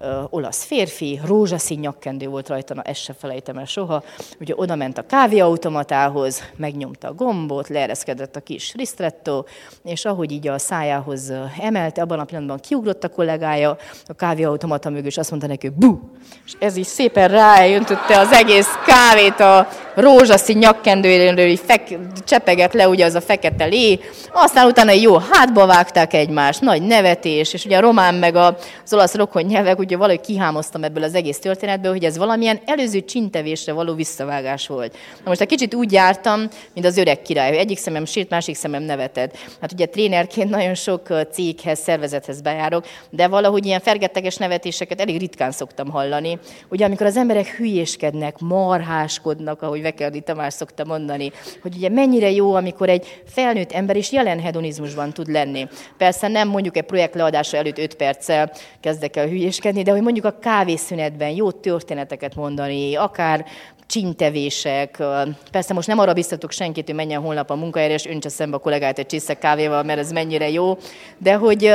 ö, olasz férfi, rózsaszín nyakkendő volt rajta, na ezt se felejtem el soha. Ugye oda ment a kávéautomatához, megnyomta a gombot, leereszkedett a kis ristretto, és ahogy így a szájához emelte, abban a pillanatban kiugrott a kollégája, a kávéautomata mögül, és azt mondta neki, bu! És ez így szépen rájöntötte az egész kávét a rózsaszín nyakkendőről, így fek, csepegett le ugye az a fekete lé, aztán utána jó hátba vágták egymást, nagy nevetés, és ugye a román meg az olasz rokon nyelvek, ugye valahogy kihámoztam ebből az egész történetből, hogy ez valamilyen előző csintevésre való visszavágás volt. Na most egy kicsit úgy jártam, mint az öreg király, hogy egyik szemem sírt, másik szemem nevetett. Hát ugye trénerként nagyon sok céghez, szervezethez bejárok, de valahogy ilyen fergeteges nevetéseket elég ritkán szoktam hallani. Ugye amikor az emberek hülyéskednek, marháskodnak, ahogy Vekerdi Tamás szokta mondani, hogy ugye mennyire jó, amikor egy felnőtt ember is jelen hedonizmusban tud lenni. Persze nem mondjuk egy projekt leadása előtt öt perccel kezdek el hülyéskedni, de hogy mondjuk a kávészünetben jó történeteket mondani, akár csintevések. Persze most nem arra biztatok senkit, hogy menjen holnap a munkahelyre, és öntse szembe a kollégáját egy csésze kávéval, mert ez mennyire jó, de hogy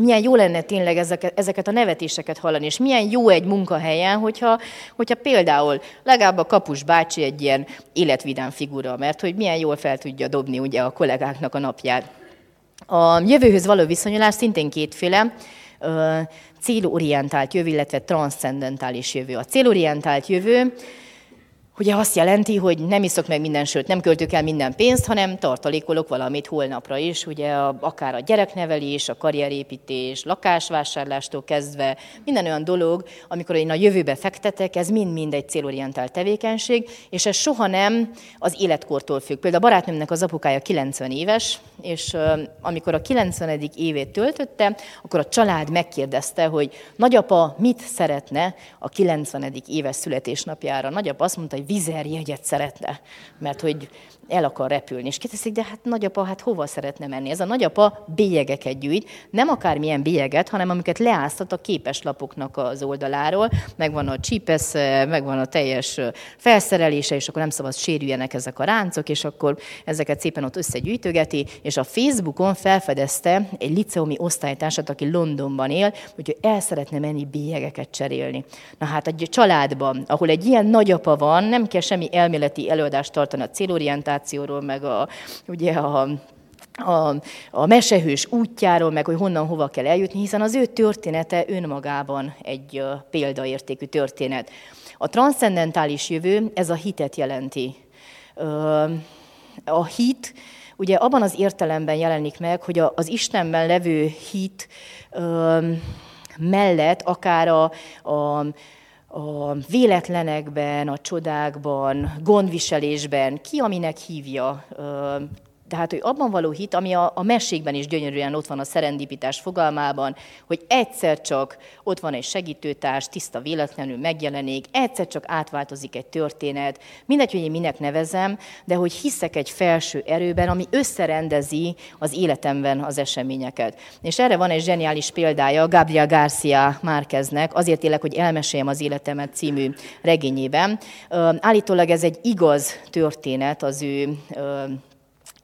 milyen jó lenne tényleg ezeket a nevetéseket hallani, és milyen jó egy munkahelyen, hogyha, hogyha például legalább a kapus bácsi egy ilyen életvidám figura, mert hogy milyen jól fel tudja dobni ugye a kollégáknak a napját. A jövőhöz való viszonyulás szintén kétféle, célorientált jövő, illetve transzcendentális jövő. A célorientált jövő ugye azt jelenti, hogy nem iszok meg minden sört, nem költök el minden pénzt, hanem tartalékolok valamit holnapra is. Ugye akár a gyereknevelés, a karrierépítés, lakásvásárlástól kezdve, minden olyan dolog, amikor én a jövőbe fektetek, ez mind-mind egy célorientált tevékenység, és ez soha nem az életkortól függ. Például a barátnőmnek az apukája kilencven éves, és amikor a kilencvenedik évét töltötte, akkor a család megkérdezte, hogy nagyapa mit szeretne a kilencvenedik éves születésnapjára. Nagyapa azt mondta, vizerjegyet szeretne, mert hogy el akar repülni. És kiteszik, de hát nagyapa, hát hova szeretne menni? Ez a nagyapa bélyegeket gyűjt, nem akármilyen bélyeget, hanem amiket leáztat a képeslapoknak az oldaláról, megvan a csípesz, megvan a teljes felszerelése, és akkor nem szabad sérüljenek ezek a ráncok, és akkor ezeket szépen ott összegyűjtögeti, és a Facebookon felfedezte egy liceumi osztálytársat, aki Londonban él, úgyhogy el szeretne menni bélyegeket cserélni. Na hát egy családban, ahol egy ilyen nagyapa van, nem kell semmi elméleti előadást tartani a célorientációról, meg a, ugye a, a, a mesehős útjáról, meg hogy honnan hova kell eljutni, hiszen az ő története önmagában egy példaértékű történet. A transzcendentális jövő, ez a hitet jelenti. A hit ugye abban az értelemben jelenik meg, hogy az Istenben levő hit mellett akár a, a a véletlenekben, a csodákban, gondviselésben, ki aminek hívja. Tehát, hogy abban való hit, ami a, a mesékben is gyönyörűen ott van a szerendipitás fogalmában, hogy egyszer csak ott van egy segítőtárs, tiszta véletlenül megjelenik, egyszer csak átváltozik egy történet, mindegy, hogy én minek nevezem, de hogy hiszek egy felső erőben, ami összerendezi az életemben az eseményeket. És erre van egy zseniális példája Gabriel García Márqueznek, Azért élek, hogy elmeséljem az életemet című regényében. Állítólag ez egy igaz történet az ő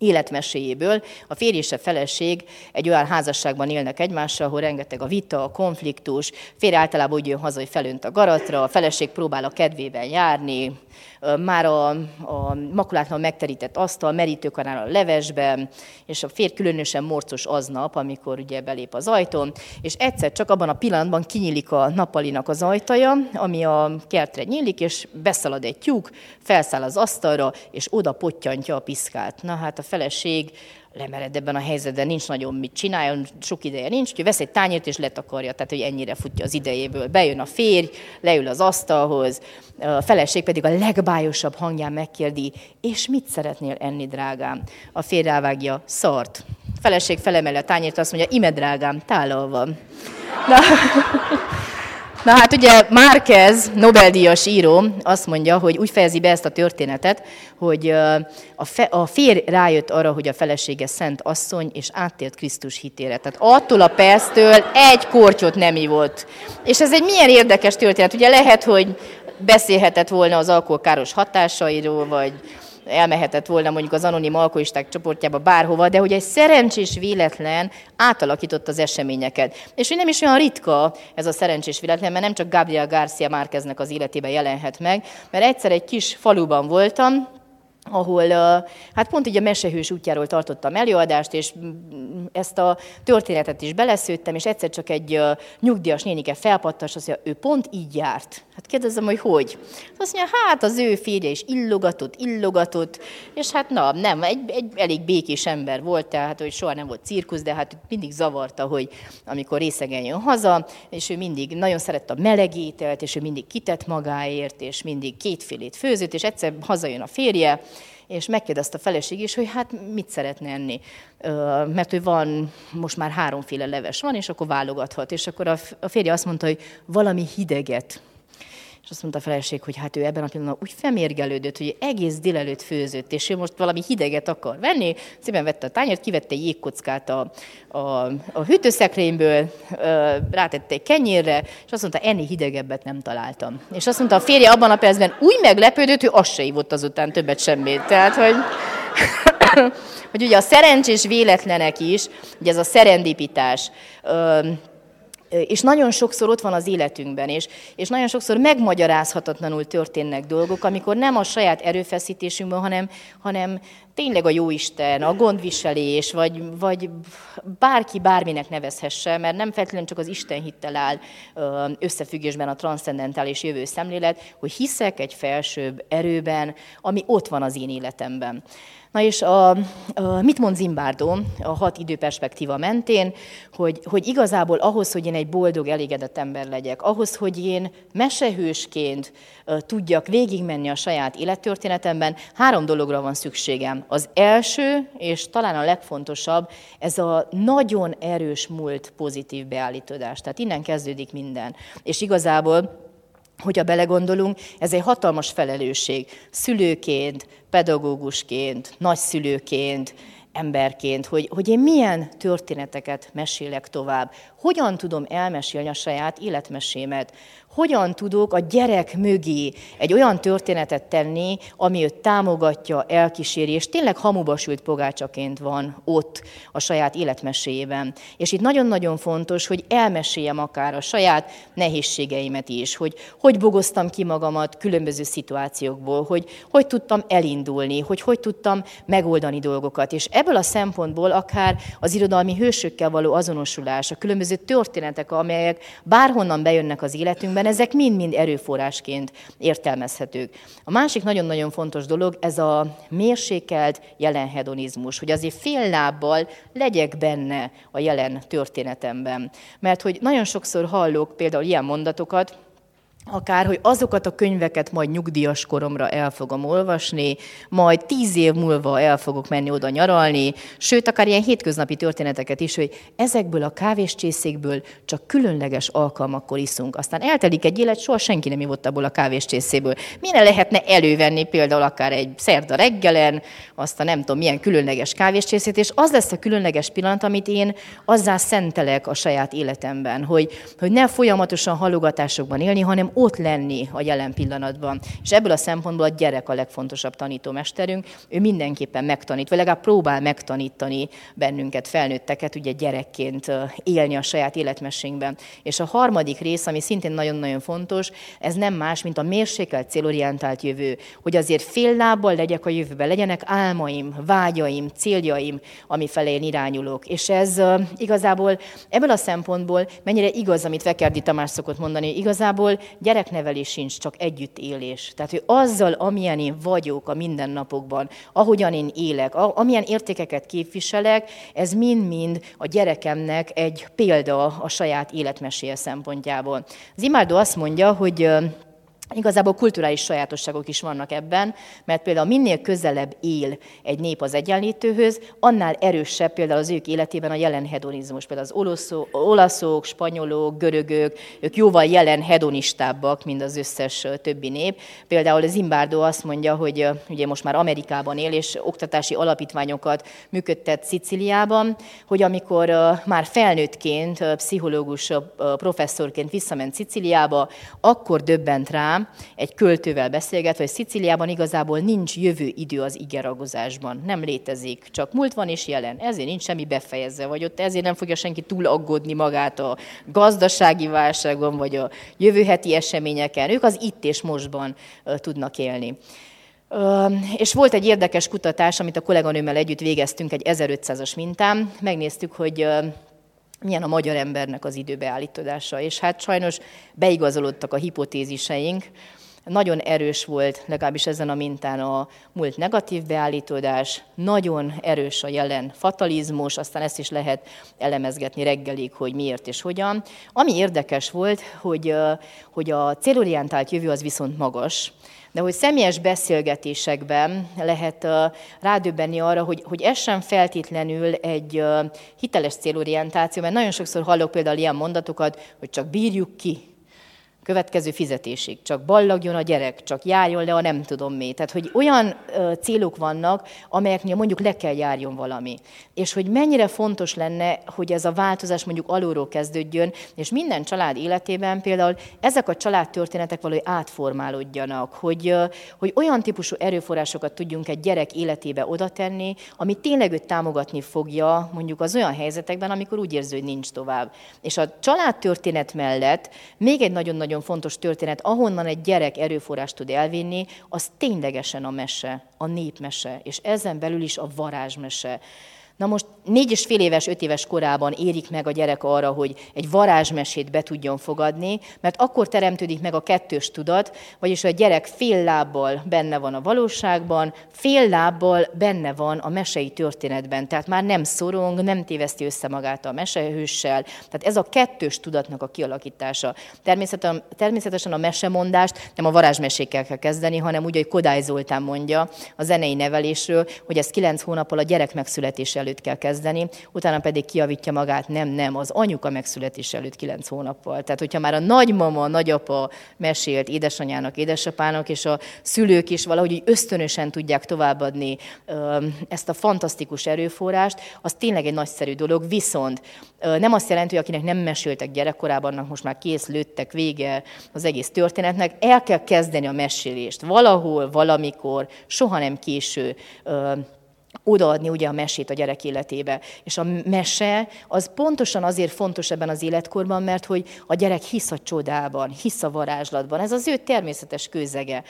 életmeséjéből. A férj és a feleség egy olyan házasságban élnek egymással, ahol rengeteg a vita, a konfliktus, férj általában úgy jön haza, hogy felönt a garatra, a feleség próbál a kedvében járni, már a, a makulátlan megterített asztal, merítőkanál a levesben, és a férj különösen morcos aznap, amikor ugye belép az ajtón, és egyszer csak abban a pillanatban kinyílik a nappalinak az ajtaja, ami a kertre nyílik, és beszalad egy tyúk, felszáll az asztalra, és oda pottyantja a piszkát. Na hát a feleség lemered ebben a helyzetben, nincs nagyon mit csináljon, sok ideje nincs, hogy vesz egy tányért és letakarja, tehát hogy ennyire futja az idejéből. Bejön a férj, leül az asztalhoz, a feleség pedig a legbájosabb hangján megkérdi, és mit szeretnél enni, drágám? A férj rávágja, szart. A feleség felemeli a tányért, azt mondja, ime, drágám, tállal van. Na, na hát ugye Márquez, Nobel-díjas író, azt mondja, hogy úgy fejezi be ezt a történetet, hogy a, fe, a férj rájött arra, hogy a felesége szent asszony, és áttért Krisztus hitére. Tehát attól a perctől egy kortyot nem ivott. És ez egy milyen érdekes történet. Ugye lehet, hogy beszélhetett volna az alkohol káros hatásairól, vagy elmehetett volna mondjuk az anonim alkoholisták csoportjába bárhova, de hogy egy szerencsés véletlen átalakította az eseményeket. És hogy nem is olyan ritka ez a szerencsés véletlen, mert nem csak Gabriel García Márqueznek az életében jelenhet meg, mert egyszer egy kis faluban voltam, ahol hát pont így a mesehős útjáról tartottam előadást, és ezt a történetet is beleszőttem, és egyszer csak egy nyugdíjas nénike felpattas, azt mondja, ő pont így járt. Hát kérdezem, hogy hogy? Azt mondja, hát az ő férje is illogatott, illogatott, és hát na, nem, egy, egy elég békés ember volt, tehát hogy soha nem volt cirkusz, de hát mindig zavarta, hogy amikor részegen jön haza, és ő mindig nagyon szerette a melegételt, és ő mindig kitett magáért, és mindig kétfélét főzött, és egyszer hazajön a férje, és megkérdezte a feleség is, hogy hát mit szeretne enni, mert hogy van, most már háromféle leves van, és akkor válogathat. És akkor a férje azt mondta, hogy valami hideget. És azt mondta a feleség, hogy hát ő ebben a pillanatban úgy felmérgelődött, hogy egész délelőtt főzött, és ő most valami hideget akar venni. Szépen vette a tányért, kivette egy jégkockát a, a, a hűtőszekrényből, rátette egy kenyérre, és azt mondta, ennél hidegebbet nem találtam. És azt mondta a férje abban a percben úgy meglepődött, hogy azt se ívott azután többet semmit. Tehát, hogy... hogy ugye a szerencsés véletlenek is, ugye ez a szerendipitás... És nagyon sokszor ott van az életünkben, és, és nagyon sokszor megmagyarázhatatlanul történnek dolgok, amikor nem a saját erőfeszítésünkben, hanem, hanem tényleg a jóisten, a gondviselés, vagy, vagy bárki bárminek nevezhesse, mert nem feltétlenül csak az Isten hittel áll összefüggésben a transzcendentális jövő szemlélet, hogy hiszek egy felsőbb erőben, ami ott van az én életemben. Na és a, a, mit mond Zimbardo a hat időperspektíva mentén, hogy, hogy igazából ahhoz, hogy én egy boldog, elégedett ember legyek, ahhoz, hogy én mesehősként tudjak végigmenni a saját élettörténetemben, három dologra van szükségem. Az első, és talán a legfontosabb, ez a nagyon erős múlt pozitív beállítodás. Tehát innen kezdődik minden. És igazából... hogyha belegondolunk, ez egy hatalmas felelősség. Szülőként, pedagógusként, nagyszülőként, emberként, hogy, hogy én milyen történeteket mesélek tovább. Hogyan tudom elmesélni a saját életmesémet? Hogyan tudok a gyerek mögé egy olyan történetet tenni, ami őt támogatja, elkíséri, és tényleg hamuba sült pogácsaként van ott a saját életmeséjében. És itt nagyon-nagyon fontos, hogy elmeséljem akár a saját nehézségeimet is, hogy hogy bogoztam ki magamat különböző szituációkból, hogy hogy tudtam elindulni, hogy hogy tudtam megoldani dolgokat. És ebből a szempontból akár az irodalmi hősökkel való azonosulás, a különböző történetek, amelyek bárhonnan bejönnek az életünkbe, ezek mind-mind erőforrásként értelmezhetők. A másik nagyon-nagyon fontos dolog, ez a mérsékelt jelenhedonizmus, hogy azért fél lábbal legyek benne a jelen történetemben. Mert hogy nagyon sokszor hallok például ilyen mondatokat, akár, hogy azokat a könyveket majd nyugdíjas koromra el fogom olvasni, majd tíz év múlva el fogok menni oda nyaralni, sőt, akár ilyen hétköznapi történeteket is, hogy ezekből a kávéscsészékből csak különleges alkalmakkor iszunk. Aztán eltelik egy élet, soha senki nem ivott abból a kávéscsészéből. Mire lehetne elővenni például akár egy szerda reggelen, azt a nem tudom milyen különleges kávéscsészét, és az lesz a különleges pillanat, amit én azzá szentelek a saját életemben, hogy, hogy ne folyamatosan halogatásokban élni, hanem ott lenni a jelen pillanatban. És ebből a szempontból a gyerek a legfontosabb tanítómesterünk, ő mindenképpen megtanít, vagy legalább próbál megtanítani bennünket, felnőtteket, ugye gyerekként élni a saját életmesénkben. És a harmadik rész, ami szintén nagyon-nagyon fontos, ez nem más, mint a mérsékelt, célorientált jövő, hogy azért fél lábbal legyek a jövőben, legyenek álmaim, vágyaim, céljaim, amifelé én irányulok. És ez igazából ebből a szempontból mennyire igaz, amit Vekerdi Tamás szokott mondani, igazából gyereknevelés sincs, csak együttélés. Tehát, hogy azzal, amilyen én vagyok a mindennapokban, ahogyan én élek, amilyen értékeket képviselek, ez mind-mind a gyerekemnek egy példa a saját életmeséje szempontjából. Zimbardo azt mondja, hogy igazából kulturális sajátosságok is vannak ebben, mert például minél közelebb él egy nép az egyenlítőhöz, annál erősebb például az ők életében a jelen hedonizmus. Például az olaszok, spanyolok, görögök, ők jóval jelen hedonistábbak, mint az összes többi nép. Például Zimbardo azt mondja, hogy ugye most már Amerikában él, és oktatási alapítványokat működtet Szicíliában, hogy amikor már felnőttként, pszichológus professzorként visszament Szicíliába, akkor döbbent rá, egy költővel beszélgetve, hogy Szicíliában igazából nincs jövő idő az igeragozásban. Nem létezik, csak múlt van és jelen. Ezért nincs semmi befejezve, vagy ott ezért nem fogja senki túl aggódni magát a gazdasági válságon, vagy a jövő heti eseményeken. Ők az itt és mostban tudnak élni. És volt egy érdekes kutatás, amit a kolléganőmmel együtt végeztünk egy ezerötszázas mintán. Megnéztük, hogy milyen a magyar embernek az időbeállítódása, és hát sajnos beigazolódtak a hipotéziseink. Nagyon erős volt, legalábbis ezen a mintán a múlt negatív beállítódás, nagyon erős a jelen fatalizmus, aztán ezt is lehet elemezgetni reggelig, hogy miért és hogyan. Ami érdekes volt, hogy, hogy a célorientált jövő az viszont magas, de hogy személyes beszélgetésekben lehet rádöbbenni arra, hogy, hogy ez sem feltétlenül egy hiteles célorientáció, mert nagyon sokszor hallok például ilyen mondatokat, hogy csak bírjuk ki következő fizetésig, csak ballagjon a gyerek, csak járjon le a nem tudom mi. Tehát, hogy olyan célok vannak, amelyeknél mondjuk le kell járjon valami. És hogy mennyire fontos lenne, hogy ez a változás mondjuk alulról kezdődjön, és minden család életében például ezek a családtörténetek valahogy átformálódjanak, hogy, hogy olyan típusú erőforrásokat tudjunk egy gyerek életébe odatenni, ami tényleg őt támogatni fogja mondjuk az olyan helyzetekben, amikor úgy érzi, hogy nincs tovább. És a családtörténet mellett még egy nagyon nagyon fontos történet, ahonnan egy gyerek erőforrást tud elvinni, az ténylegesen a mese, a népmese, és ezen belül is a varázsmese. Na most négy és fél éves, öt éves korában érik meg a gyerek arra, hogy egy varázsmesét be tudjon fogadni, mert akkor teremtődik meg a kettős tudat, vagyis a gyerek fél lábbal benne van a valóságban, fél lábbal benne van a mesei történetben, tehát már nem szorong, nem téveszti össze magát a mesehőssel, tehát ez a kettős tudatnak a kialakítása. Természetesen a mesemondást nem a varázsmesékkel kell kezdeni, hanem úgy, hogy Kodály Zoltán mondja a zenei nevelésről, hogy ez kilenc hónappal a gyerek megszületés előtt kell kezdeni, utána pedig kijavítja magát, nem, nem, az anyuka megszületése előtt kilenc hónappal. Tehát, hogyha már a nagymama, a nagyapa mesélt édesanyának, édesapának, és a szülők is valahogy ösztönösen tudják továbbadni ezt a fantasztikus erőforrást, az tényleg egy nagyszerű dolog, viszont nem azt jelenti, hogy akinek nem meséltek gyerekkorában, annak most már kész, lőttek, vége az egész történetnek, el kell kezdeni a mesélést. Valahol, valamikor, soha nem késő odaadni ugye a mesét a gyerek életébe. És a mese az pontosan azért fontos ebben az életkorban, mert hogy a gyerek hisz a csodában, hisz a varázslatban. Ez az ő természetes közege.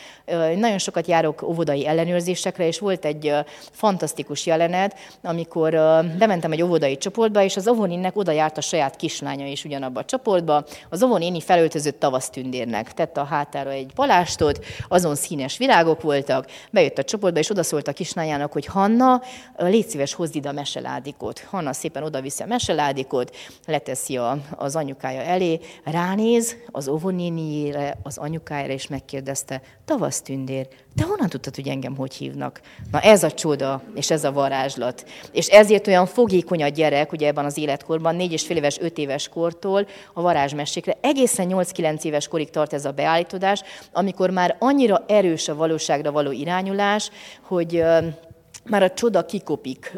Nagyon sokat járok óvodai ellenőrzésekre, és volt egy fantasztikus jelenet, amikor bementem egy óvodai csoportba, és az óvoninnek oda járt a saját kislánya is ugyanabba a csoportba. Az óvonéni felöltözött tavasztündérnek. Tette a hátára egy palástot, azon színes virágok voltak, bejött a csoportba, és odaszólt a kislányának, hogy Hanna, légy szíves, hozd ide a meseládikot. Hanna szépen odaviszi a meseládikot, leteszi a, az anyukája elé, ránéz az óvonéniére, az anyukájára, és megkérdezte, tavasztündér, de honnan tudtad, hogy engem hogy hívnak? Na ez a csoda, és ez a varázslat. És ezért olyan fogékony a gyerek, ugye ebben az életkorban, négy és fél éves, öt éves kortól a varázsmesékre, egészen nyolc-kilenc éves korig tart ez a beállítódás, amikor már annyira erős a valóságra való irányulás, hogy már a csoda kikopik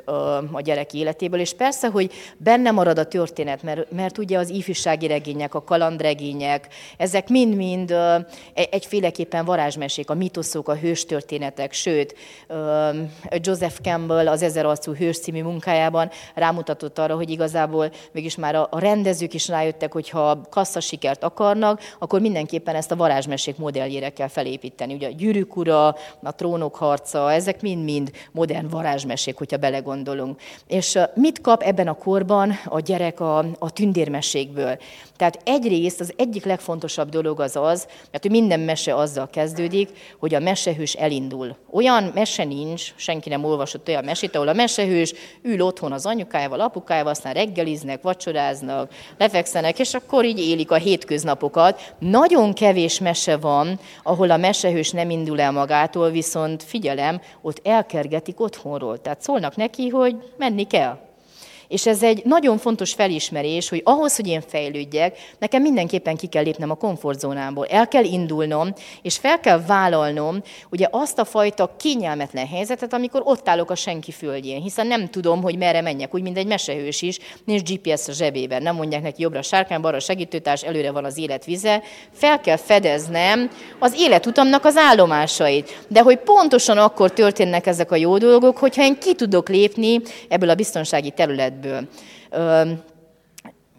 a gyerek életéből, és persze, hogy benne marad a történet, mert, mert ugye az ifjúsági regények, a kalandregények, ezek mind-mind egyféleképpen varázsmesék, a mitoszok, a hőstörténetek, sőt, Joseph Campbell az Ezer arcú hős című munkájában rámutatott arra, hogy igazából mégis már a rendezők is rájöttek, hogy ha kasszasikert akarnak, akkor mindenképpen ezt a varázsmesék modelljére kell felépíteni. Ugye a Gyűrűk ura, a Trónok harca, ezek mind-mind modell modern varázsmesék, hogyha belegondolunk. És mit kap ebben a korban a gyerek a, a tündérmesékből? Tehát egyrészt az egyik legfontosabb dolog az az, mert minden mese azzal kezdődik, hogy a mesehős elindul. Olyan mese nincs, senki nem olvasott olyan mesét, ahol a mesehős ül otthon az anyukájával, apukájával, aztán reggeliznek, vacsoráznak, lefekszenek, és akkor így élik a hétköznapokat. Nagyon kevés mese van, ahol a mesehős nem indul el magától, viszont figyelem, ott elkergetik otthonról. Tehát szólnak neki, hogy menni kell. És ez egy nagyon fontos felismerés, hogy ahhoz, hogy én fejlődjek, nekem mindenképpen ki kell lépnem a komfortzónámból. El kell indulnom, és fel kell vállalnom ugye azt a fajta kényelmetlen helyzetet, amikor ott állok a senki földjén, hiszen nem tudom, hogy merre menjek, úgy, mint egy mesehős is, nincs gé pé es a zsebében, nem mondják neki jobbra a sárkány, balra a segítőtárs, előre van az élet vize. Fel kell fedeznem az életutamnak az állomásait. De hogy pontosan akkor történnek ezek a jó dolgok, hogyha én ki tudok lépni ebből a biztonsági területből.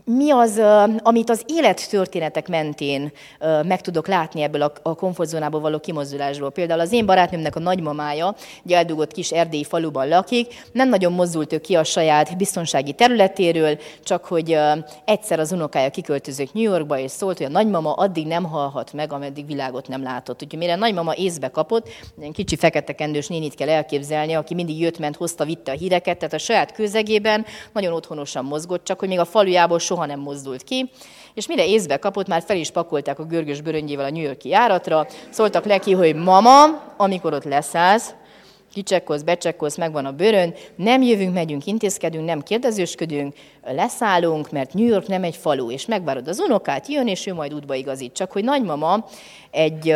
Mi az, amit az élettörténetek mentén meg tudok látni ebből a komfortzónából való kimozdulásról? Például az én barátnőmnek a nagymamája, egy eldugott kis erdélyi faluban lakik, nem nagyon mozdult ő ki a saját biztonsági területéről, csak hogy egyszer az unokája kiköltözött New Yorkba, és szólt, hogy a nagymama addig nem halhat meg, ameddig világot nem látott. Úgyhogy mire a nagymama észbe kapott, egy kicsi fekete kendős nénit kell elképzelni, aki mindig jött, ment, hozta, vitte a híreket, tehát a saját közegében nagyon otthonosan mozgott, csak hogy még a falujából soha nem mozdult ki, és mire észbe kapott, már fel is pakolták a görgös bőröngyével a New York-i járatra, szóltak neki, hogy mama, amikor ott leszállsz, kicsekkolsz, becsekkolsz, megvan a bőrön, nem jövünk, megyünk, intézkedünk, nem kérdezősködünk, leszállunk, mert New York nem egy falu, és megvárod az unokát, jön, és ő majd útba igazít. Csak hogy nagymama egy...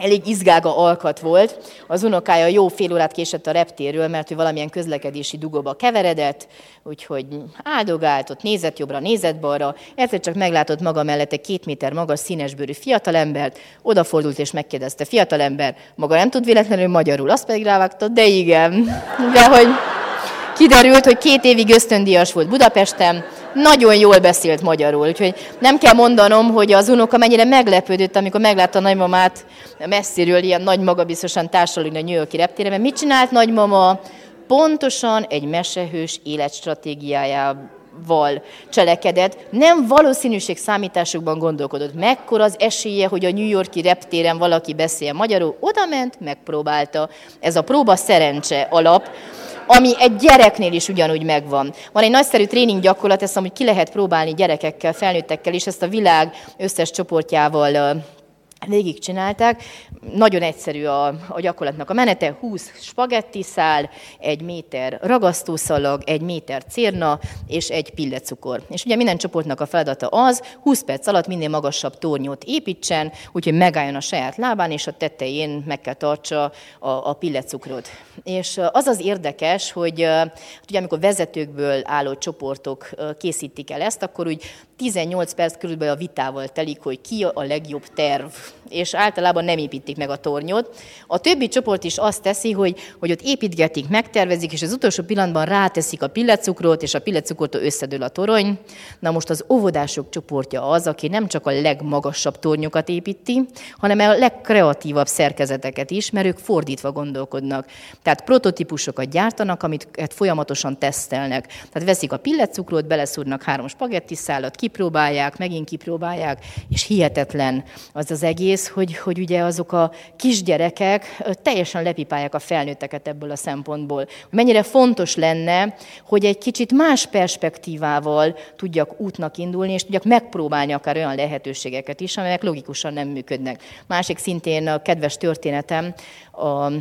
elég izgága alkat volt, az unokája jó fél órát késett a reptérről, mert ő valamilyen közlekedési dugóba keveredett, úgyhogy áldogált, ott nézett jobbra, nézett balra, egyszer csak meglátott maga mellett egy két méter magas színesbőrű fiatalembert, odafordult és megkérdezte, fiatalember, maga nem tud véletlenül magyarul, azt pedig rávágta, de igen, de hogy kiderült, hogy két évig ösztöndíjas volt Budapesten, nagyon jól beszélt magyarul, úgyhogy nem kell mondanom, hogy az unoka mennyire meglepődött, amikor meglátta a nagymamát messziről, ilyen nagy magabiztosan társalogni a New York-i reptére, mert mit csinált nagymama? Pontosan egy mesehős életstratégiájával cselekedett, nem valószínűség számításokban gondolkodott. Mekkora az esélye, hogy a New York-i reptéren valaki beszél magyarul? Oda ment, megpróbálta. Ez a próba szerencse alap, ami egy gyereknél is ugyanúgy megvan. Van egy nagyszerű tréning gyakorlat, ezt amúgy ki lehet próbálni gyerekekkel, felnőttekkel, és ezt a világ összes csoportjával végigcsinálták. Nagyon egyszerű a, a gyakorlatnak a menete, húsz spagettiszál, egy méter ragasztószalag, egy méter cérna és egy pillecukor. És ugye minden csoportnak a feladata az, húsz perc alatt minél magasabb tornyot építsen, úgyhogy megálljon a saját lábán, és a tetején meg kell tartsa a, a pillecukrot. És az az érdekes, hogy ugye, amikor vezetőkből álló csoportok készítik el ezt, akkor úgy tizennyolc perc körülbelül a vitával telik, hogy ki a legjobb terv, és általában nem építik meg a tornyot. A többi csoport is azt teszi, hogy, hogy ott építgetik, megtervezik, és az utolsó pillanatban ráteszik a pillecukrot, és a pillecukortól összedől a torony. Na most az óvodások csoportja az, aki nem csak a legmagasabb tornyokat építi, hanem a legkreatívabb szerkezeteket is, mert ők fordítva gondolkodnak. Tehát prototípusokat gyártanak, amit folyamatosan tesztelnek. Tehát veszik a pillecukrot, beleszúrnak három spagettiszálat, kipróbálják, megint kipróbálják, és hihetetlen az az egész, hogy, hogy ugye azok a kisgyerekek teljesen lepipálják a felnőtteket ebből a szempontból. Mennyire fontos lenne, hogy egy kicsit más perspektívával tudjak útnak indulni, és tudjak megpróbálni akár olyan lehetőségeket is, amelyek logikusan nem működnek. Másik szintén a kedves történetem, a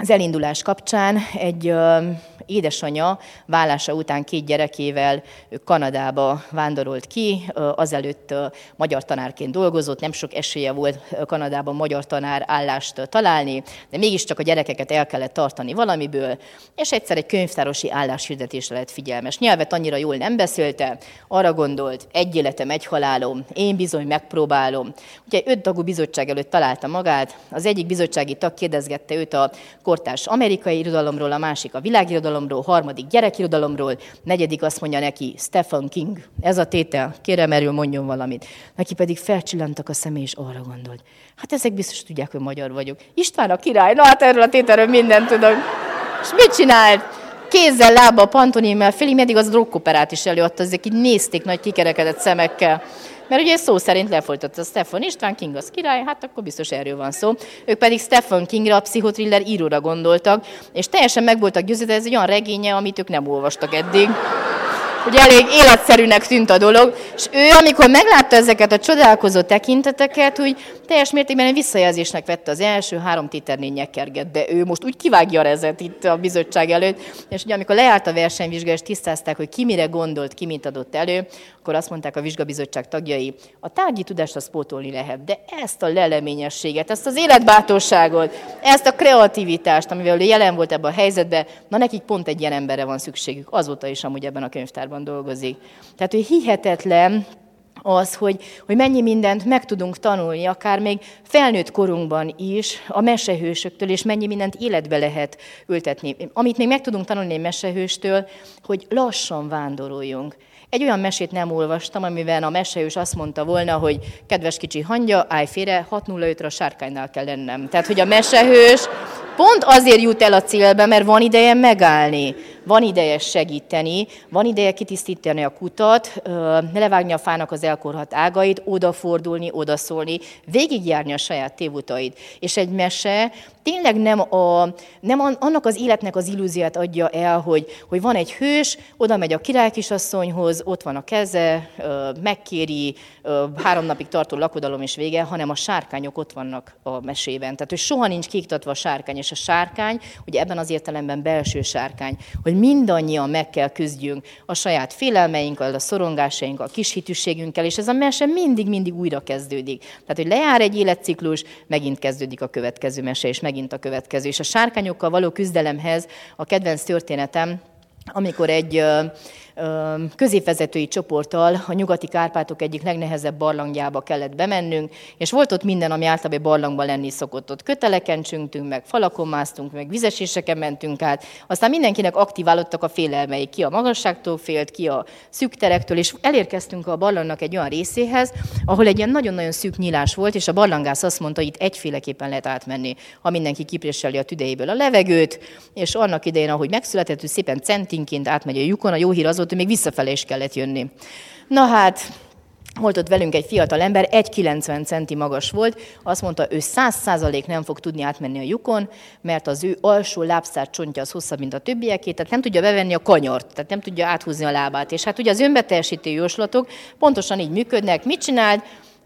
Az elindulás kapcsán egy ö, édesanyja válása után két gyerekével Kanadába vándorolt ki, ö, azelőtt ö, magyar tanárként dolgozott, nem sok esélye volt Kanadában magyar tanár állást találni, de mégiscsak a gyerekeket el kellett tartani valamiből, és egyszer egy könyvtárosi álláshirdetésre lett figyelmes. Nyelvet annyira jól nem beszélte, arra gondolt, egy életem, egy halálom, én bizony megpróbálom. Ugye öt tagú bizottság előtt találta magát, az egyik bizottsági tag kérdezgette őt a kortárs amerikai irodalomról, a másik a világirodalomról, harmadik gyerekirodalomról, negyedik azt mondja neki, Stephen King, ez a tétel, kérem erről mondjon valamit. Neki pedig felcsillantak a személy, és arra gondolt, hát ezek biztos tudják, hogy magyar vagyok. István a király, na hát erről a tételről mindent tudok. És mit csinált? Kézzel, lába, pantonimmel, félig meddig az drogkoperát is előadta, ezek így nézték nagy kikerekedett szemekkel. Mert ugye szó szerint lefolytatta Stephen István, King az király, hát akkor biztos erről van szó. Ők pedig Stephen Kingre, a pszichotriller íróra gondoltak, és teljesen meg voltak győződve, ez egy olyan regénye, amit ők nem olvastak eddig. Ugye elég életszerűnek tűnt a dolog, és ő, amikor meglátta ezeket a csodálkozó tekinteteket, úgy teljes mértékben egy visszajelzésnek vette az első három titernén nyekerget, de ő most úgy kivágja a rezet itt a bizottság előtt, és ugye amikor lejárt a versenyvizsga, és tisztázták, hogy ki mire gondolt, ki mint adott elő, akkor azt mondták a vizsgabizottság tagjai, a tárgyi tudást azt pótolni lehet, de ezt a leleményességet, ezt az életbátorságot, ezt a kreativitást, amivel jelen volt ebben a helyzetben, na nekik pont egy ilyen emberre van szükségük, azóta is amúgy ebben a könyvtárban dolgozik. Tehát, hogy hihetetlen az, hogy, hogy mennyi mindent meg tudunk tanulni, akár még felnőtt korunkban is, a mesehősöktől, és mennyi mindent életbe lehet ültetni. Amit még meg tudunk tanulni egy mesehőstől, hogy lassan vándoroljunk. Egy olyan mesét nem olvastam, amiben a mesehős azt mondta volna, hogy kedves kicsi hangya, állj félre, hat nulla ötre a sárkánynál kell lennem. Tehát, hogy a mesehős pont azért jut el a célbe, mert van ideje megállni, van ideje segíteni, van ideje kitisztítani a kutat, levágni a fának az elkorhat ágait, odafordulni, odaszólni, végigjárni a saját tévutait. És egy mese tényleg nem, a, nem annak az életnek az illúziát adja el, hogy, hogy van egy hős, oda megy a királykisasszonyhoz, ott van a keze, megkéri, három napig tartó lakodalom és vége, hanem a sárkányok ott vannak a mesében. Tehát, hogy soha nincs kiiktatva a sárkány, és a sárkány, ugye ebben az értelemben belső sárkány, hogy mindannyian meg kell küzdjünk a saját félelmeinkkel, a szorongásainkkal, a kishitűségünkkel, és ez a mese mindig-mindig újra kezdődik. Tehát, hogy lejár egy életciklus, megint kezdődik a következő mese, és megint a következő. És a sárkányokkal való küzdelemhez a kedvenc történetem, amikor egy középvezetői csoporttal a nyugati Kárpátok egyik legnehezebb barlangjába kellett bemennünk, és volt ott minden, ami általában barlangban lenni szokott. Ott köteleken csüngtünk, meg falakon másztunk, meg vizeséseken mentünk át. Aztán mindenkinek aktiválódtak a félelmei, ki a magasságtól félt, ki a szűk terektől, és elérkeztünk a barlangnak egy olyan részéhez, ahol egy ilyen nagyon-nagyon szűk nyílás volt, és a barlangász azt mondta, hogy itt egyféleképpen lehet átmenni, ha mindenki kipréseli a tüdejéből a levegőt, és annak idején, ahogy megszületett, hogy szépen centinként átmegy a lyukon, a jó hír az, hogy még visszafele is kellett jönni. Na hát, volt ott velünk egy fiatal ember, egy kilencven centi magas volt, azt mondta, ő száz százalék nem fog tudni átmenni a lyukon, mert az ő alsó lábszár csontja az hosszabb, mint a többieké, tehát nem tudja bevenni a kanyart, tehát nem tudja áthúzni a lábát. És hát ugye az önbeteljesítő jóslatok pontosan így működnek, mit csináld?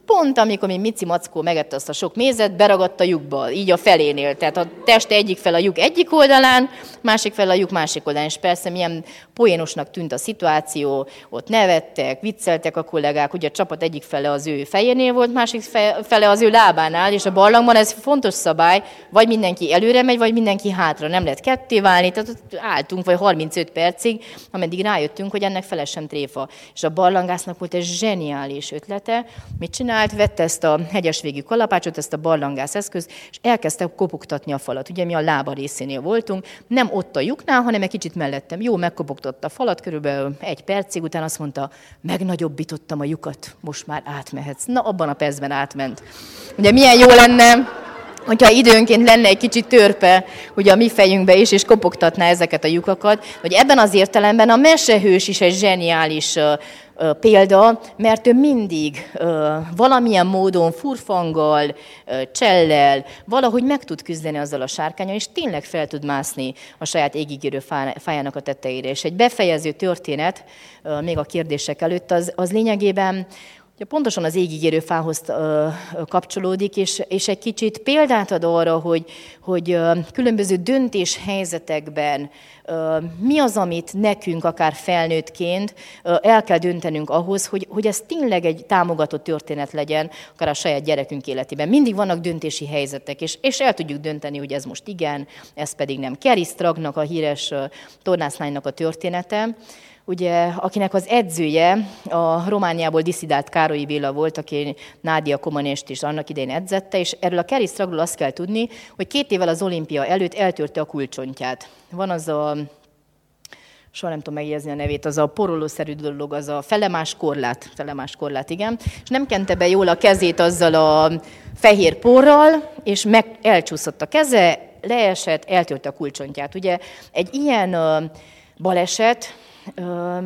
Pont amikor mi Mici Mackó megette azt a sok mézet, beragadt a lyukba, így a felénél. Tehát a teste egyik fel a lyuk egyik oldalán, másik fel a lyuk másik oldalán. És persze milyen poénosnak tűnt a szituáció, ott nevettek, vicceltek a kollégák, ugye a csapat egyik fele az ő fejénél volt, másik fele az ő lábánál, és a barlangban ez fontos szabály, vagy mindenki előre megy, vagy mindenki hátra, nem lehet ketté válni, tehát ott álltunk, vagy harmincöt percig, ameddig rájöttünk, hogy ennek fele sem tréfa. És a barlangásznak volt egy zseniális ötlete, mit csinál? Vette ezt a hegyesvégű kalapácsot, ezt a barlangász eszközt, és elkezdte kopogtatni a falat. Ugye mi a lába részénél voltunk, nem ott a lyuknál, hanem egy kicsit mellettem. Jó, megkopogtatta a falat, körülbelül egy percig, utána azt mondta, megnagyobbítottam a lyukat, most már átmehetsz. Na, abban a percben átment. Ugye milyen jó lenne, hogyha időnként lenne egy kicsit törpe ugye a mi fejünkbe is, és kopogtatná ezeket a lyukakat, hogy ebben az értelemben a mesehős is egy zseniális példa, mert ő mindig ö, valamilyen módon furfanggal, ö, csellel, valahogy meg tud küzdeni azzal a sárkányon, és tényleg fel tud mászni a saját égigérő fájának a tetejére. És egy befejező történet, ö, még a kérdések előtt, az, az lényegében pontosan az égigérő fához kapcsolódik, és, és egy kicsit példát ad arra, hogy, hogy különböző döntéshelyzetekben mi az, amit nekünk akár felnőttként el kell döntenünk ahhoz, hogy, hogy ez tényleg egy támogató történet legyen, akár a saját gyerekünk életében. Mindig vannak döntési helyzetek, és, és el tudjuk dönteni, hogy ez most igen, ez pedig nem. Kerri Strugnak, a híres tornásznánynak a története, ugye, akinek az edzője a Romániából disszidált Károlyi Béla volt, aki Nadia Comănecit is annak idején edzette, és erről a Kerri Strugról azt kell tudni, hogy két évvel az olimpia előtt eltörte a kulcsontját. Van az a, soha nem tudom megjegyezni a nevét, az a porolószerű dolog, az a felemás korlát, felemás korlát, igen, és nem kente be jól a kezét azzal a fehér porral, és meg elcsúszott a keze, leesett, eltört a kulcsontját. Ugye egy ilyen ö, baleset, ö,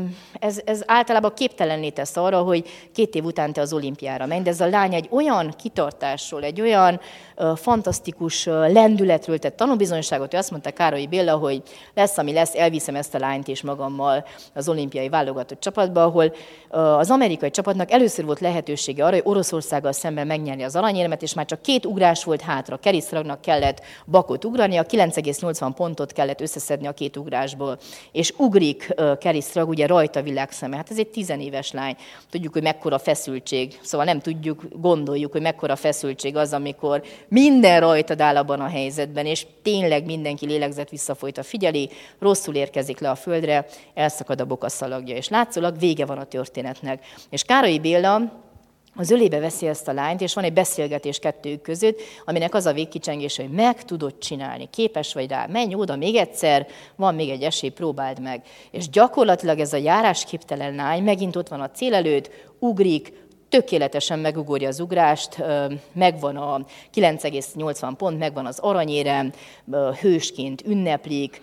ez, ez általában képtelenné tesz arra, hogy két év után te az olimpiára menj, de ez a lány egy olyan kitartásról, egy olyan ö, fantasztikus ö, lendületről tett tanúbizonyságot, hogy azt mondta Károlyi Béla, hogy lesz, ami lesz, elviszem ezt a lányt és magammal az olimpiai válogatott csapatba, ahol ö, az amerikai csapatnak először volt lehetősége arra, hogy Oroszországgal szemben megnyerni az aranyérmet, és már csak két ugrás volt hátra. Kerri Strugnak kellett bakot ugrania, kilenc egész nyolcvan pontot kellett összeszedni a két ugrásból, és ugrik ö, Kerri Strug, ugye rajta világszeme. Hát ez egy tizenéves lány. Tudjuk, hogy mekkora feszültség. Szóval nem tudjuk, gondoljuk, hogy mekkora feszültség az, amikor minden rajtad áll abban a helyzetben, és tényleg mindenki lélegzett visszafolytva figyeli, rosszul érkezik le a földre, elszakad a bokaszalagja, és látszólag vége van a történetnek. És Károlyi Béla az ölébe veszi ezt a lányt, és van egy beszélgetés kettőjük között, aminek az a végkicsengés, hogy meg tudod csinálni, képes vagy rá, menj oda még egyszer, van még egy esély, próbáld meg. És gyakorlatilag ez a járásképtelen lány megint ott van a cél előtt, ugrik, tökéletesen megugorja az ugrást, megvan a kilenc egész nyolcvan pont, megvan az aranyérem, hősként ünneplik.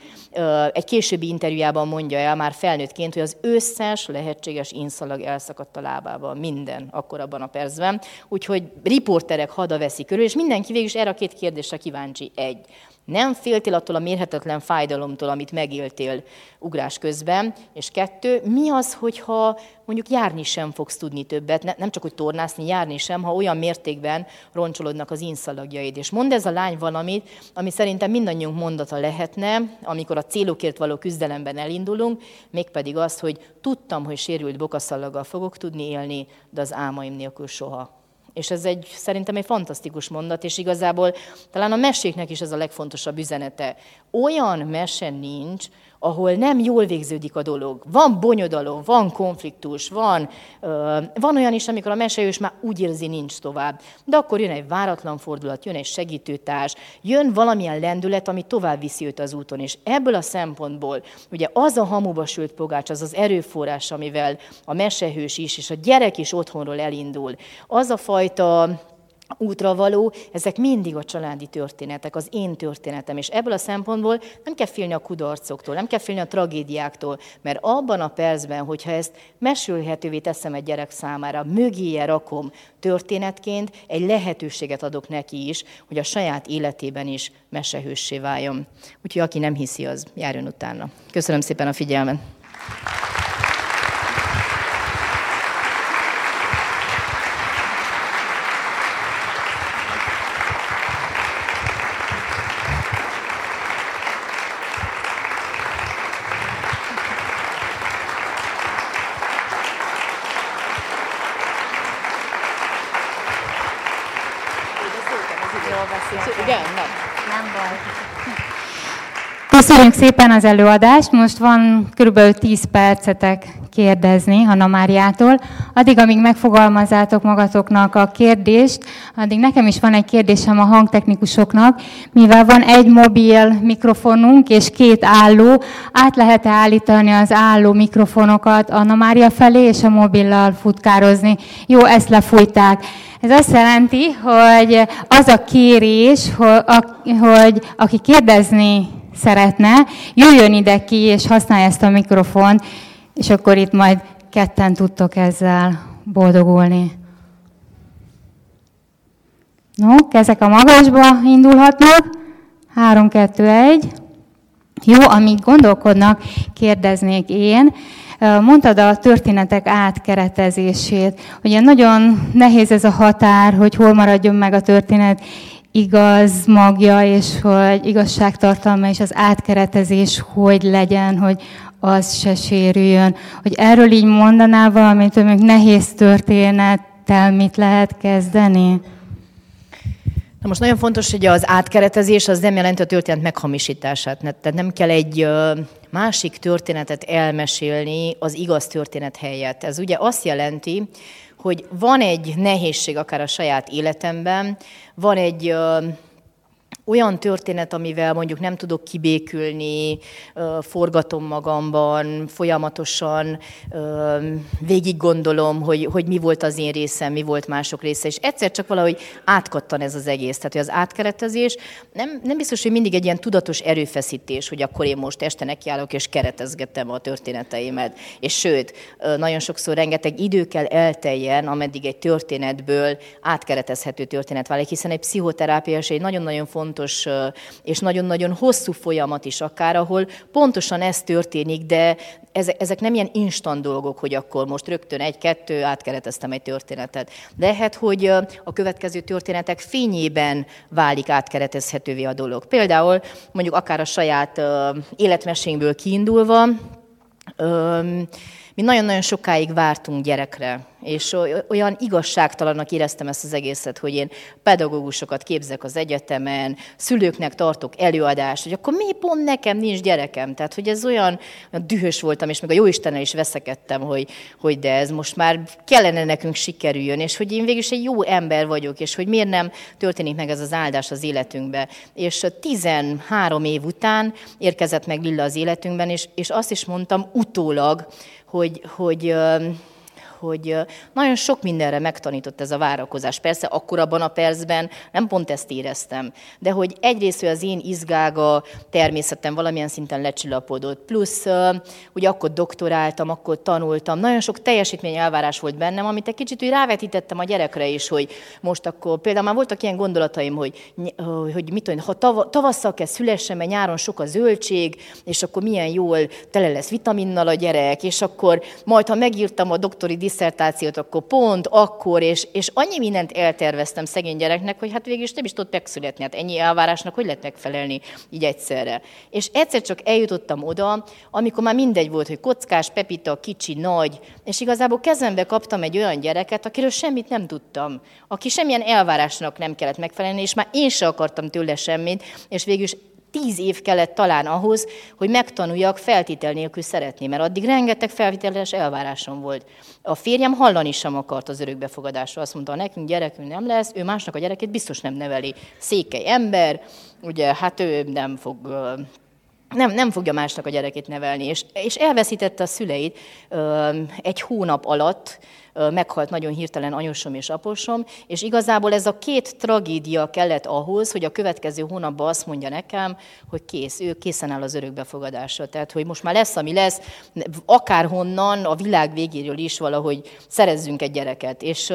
Egy későbbi interjújában mondja el már felnőttként, hogy az összes lehetséges inszalag elszakadt a lábában, minden akkor abban a percben. Úgyhogy riporterek hada veszik körül, és mindenki végül is erre a két kérdésre kíváncsi. Egy. Nem féltél attól a mérhetetlen fájdalomtól, amit megéltél ugrás közben, és kettő, mi az, hogyha mondjuk járni sem fogsz tudni többet, ne, nem csak hogy tornászni, járni sem, ha olyan mértékben roncsolodnak az inszalagjaid. És mond ez a lány valamit, ami szerintem mindannyiunk mondata lehetne, amikor a célokért való küzdelemben elindulunk, mégpedig az, hogy tudtam, hogy sérült bokaszalaggal fogok tudni élni, de az álmaim nélkül soha. És ez egy, szerintem egy fantasztikus mondat, és igazából talán a meséknek is ez a legfontosabb üzenete. Olyan mese nincs, ahol nem jól végződik a dolog. Van bonyodalom, van konfliktus, van, ö, van olyan is, amikor a mesehős már úgy érzi, nincs tovább. De akkor jön egy váratlan fordulat, jön egy segítőtárs, jön valamilyen lendület, ami tovább viszi őt az úton. És ebből a szempontból ugye az a hamuba sült pogács, az az erőforrás, amivel a mesehős is, és a gyerek is otthonról elindul. Az a fajta útra való, ezek mindig a családi történetek, az én történetem, és ebből a szempontból nem kell félni a kudarcoktól, nem kell félni a tragédiáktól, mert abban a percben, hogyha ezt mesélhetővé teszem egy gyerek számára, mögéje rakom történetként, egy lehetőséget adok neki is, hogy a saját életében is mesehőssé váljon. Úgyhogy aki nem hiszi, az járjon utána. Köszönöm szépen a figyelmet! Köszönjük szépen az előadást, most van körülbelül tíz percetek kérdezni Hanna Máriától. Addig, amíg megfogalmazzátok magatoknak a kérdést, addig nekem is van egy kérdésem a hangtechnikusoknak, mivel van egy mobil mikrofonunk és két álló, át lehet-e állítani az álló mikrofonokat Hanna Mária felé és a mobillal futkározni? Jó, ezt lefújták. Ez azt jelenti, hogy az a kérés, hogy aki kérdezni szeretne, jöjjön ide ki, és használja ezt a mikrofont, és akkor itt majd ketten tudtok ezzel boldogulni. No, kezek a magasba indulhatnak. Három, kettő, egy. Jó, amíg gondolkodnak, kérdeznék én. Mondtad a történetek átkeretezését. Ugye nagyon nehéz ez a határ, hogy hol maradjon meg a történet igaz magja, és hogy igazságtartalma, és az átkeretezés hogy legyen, hogy az se sérüljön. Hogy erről így mondanál valamit, hogy még nehéz történettel mit lehet kezdeni? Na most nagyon fontos, hogy az átkeretezés az nem jelenti a történet meghamisítását. Tehát nem kell egy másik történetet elmesélni az igaz történet helyett. Ez ugye azt jelenti, hogy van egy nehézség akár a saját életemben, van egy ö, olyan történet, amivel mondjuk nem tudok kibékülni, forgatom magamban, folyamatosan végig gondolom, hogy, hogy mi volt az én részem, mi volt mások része, és egyszer csak valahogy átkattan ez az egész. Tehát, hogy az átkeretezés nem, nem biztos, hogy mindig egy ilyen tudatos erőfeszítés, hogy akkor én most este nekiállok és keretezgetem a történeteimet. És sőt, nagyon sokszor rengeteg idő kell elteljen, ameddig egy történetből átkeretezhető történet válik, hiszen egy pszichoterápiás egy nagyon-nagyon fontos és nagyon-nagyon hosszú folyamat is akár, ahol pontosan ez történik, de ezek nem ilyen instant dolgok, hogy akkor most rögtön egy-kettő, átkereteztem egy történetet. Lehet, hogy a következő történetek fényében válik átkeretezhetővé a dolog. Például mondjuk akár a saját életmesénkből kiindulva, mi nagyon-nagyon sokáig vártunk gyerekre, és olyan igazságtalannak éreztem ezt az egészet, hogy én pedagógusokat képzek az egyetemen, szülőknek tartok előadást, hogy akkor mi pont nekem nincs gyerekem. Tehát, hogy ez olyan, olyan dühös voltam, és még a Jóistennel is veszekedtem, hogy, hogy de ez most már kellene nekünk sikerüljön, és hogy én végülis egy jó ember vagyok, és hogy miért nem történik meg ez az áldás az életünkbe. És tizenhárom év után érkezett meg Lilla az életünkben, és, és azt is mondtam utólag, hogy... hogy hogy nagyon sok mindenre megtanított ez a várakozás. Persze akkor abban a percben nem pont ezt éreztem, de hogy egyrészt az én izgága természetem valamilyen szinten lecsillapodott. Plusz ugye akkor doktoráltam, akkor tanultam, nagyon sok teljesítmény elvárás volt bennem, amit egy kicsit úgy rávetítettem a gyerekre is, hogy most akkor például már voltak ilyen gondolataim, hogy, hogy mit tudom, ha tavasszal kell szülessem, mert nyáron sok a zöldség, és akkor milyen jól tele lesz vitaminnal a gyerek, és akkor majd, ha megírtam a doktori diszertációt, akkor pont, akkor, és, és annyi mindent elterveztem szegény gyereknek, hogy hát végül is nem is tudott megszületni, hát ennyi elvárásnak hogy lehet megfelelni így egyszerre. És egyszer csak eljutottam oda, amikor már mindegy volt, hogy kockás, pepita, kicsi, nagy, és igazából kezembe kaptam egy olyan gyereket, akiről semmit nem tudtam, aki semmilyen elvárásnak nem kellett megfelelni, és már én se akartam tőle semmit, és végül is tíz év kellett talán ahhoz, hogy megtanuljak feltétel nélkül szeretni, mert addig rengeteg feltételes elvárásom volt. A férjem hallani sem akart az örökbefogadásra. Azt mondta, nekünk gyerekünk nem lesz, ő másnak a gyerekét biztos nem neveli. Székely ember, ugye, hát ő nem fog... Nem, nem fogja másnak a gyerekét nevelni, és, és elveszítette a szüleit egy hónap alatt, meghalt nagyon hirtelen anyósom és aposom, és igazából ez a két tragédia kellett ahhoz, hogy a következő hónapban azt mondja nekem, hogy kész, ő készen áll az örökbefogadásra. Tehát, hogy most már lesz, ami lesz, akárhonnan, a világ végéről is valahogy szerezzünk egy gyereket. És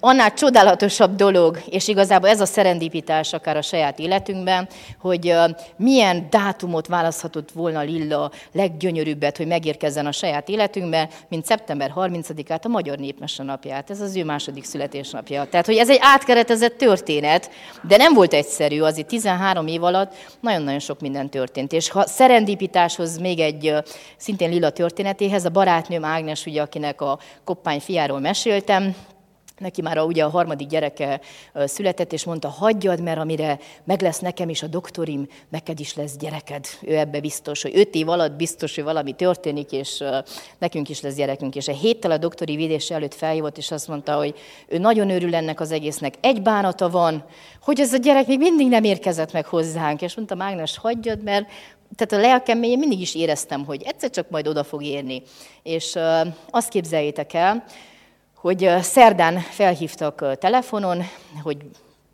annál csodálatosabb dolog, és igazából ez a szerendipitás akár a saját életünkben, hogy milyen dátumot választhatott volna Lilla leggyönyörűbbet, hogy megérkezzen a saját életünkben, mint szeptember harmincadikát, a Magyar Népmese napját. Ez az ő második születésnapja. Tehát, hogy ez egy átkeretezett történet, de nem volt egyszerű, azért tizenhárom év alatt nagyon-nagyon sok minden történt. És ha szerendipitáshoz még egy szintén Lilla történetéhez, a barátnőm Ágnes, ugye, akinek a koppány fiáról meséltem, neki már a, ugye a harmadik gyereke született, és mondta, hagyjad, mert amire meg lesz nekem is a doktorim, neked is lesz gyereked. Ő ebbe biztos, hogy öt év alatt biztos, hogy valami történik, és nekünk is lesz gyerekünk. És a héttel a doktori védése előtt felhívott, és azt mondta, hogy ő nagyon örül ennek az egésznek, egy bánata van, hogy ez a gyerek még mindig nem érkezett meg hozzánk. És mondta, Ágnes, hagyjad, mert... Tehát a lelkem mélyén mindig is éreztem, hogy egyszer csak majd oda fog érni. És azt képzeljétek el, hogy szerdán felhívtak telefonon, hogy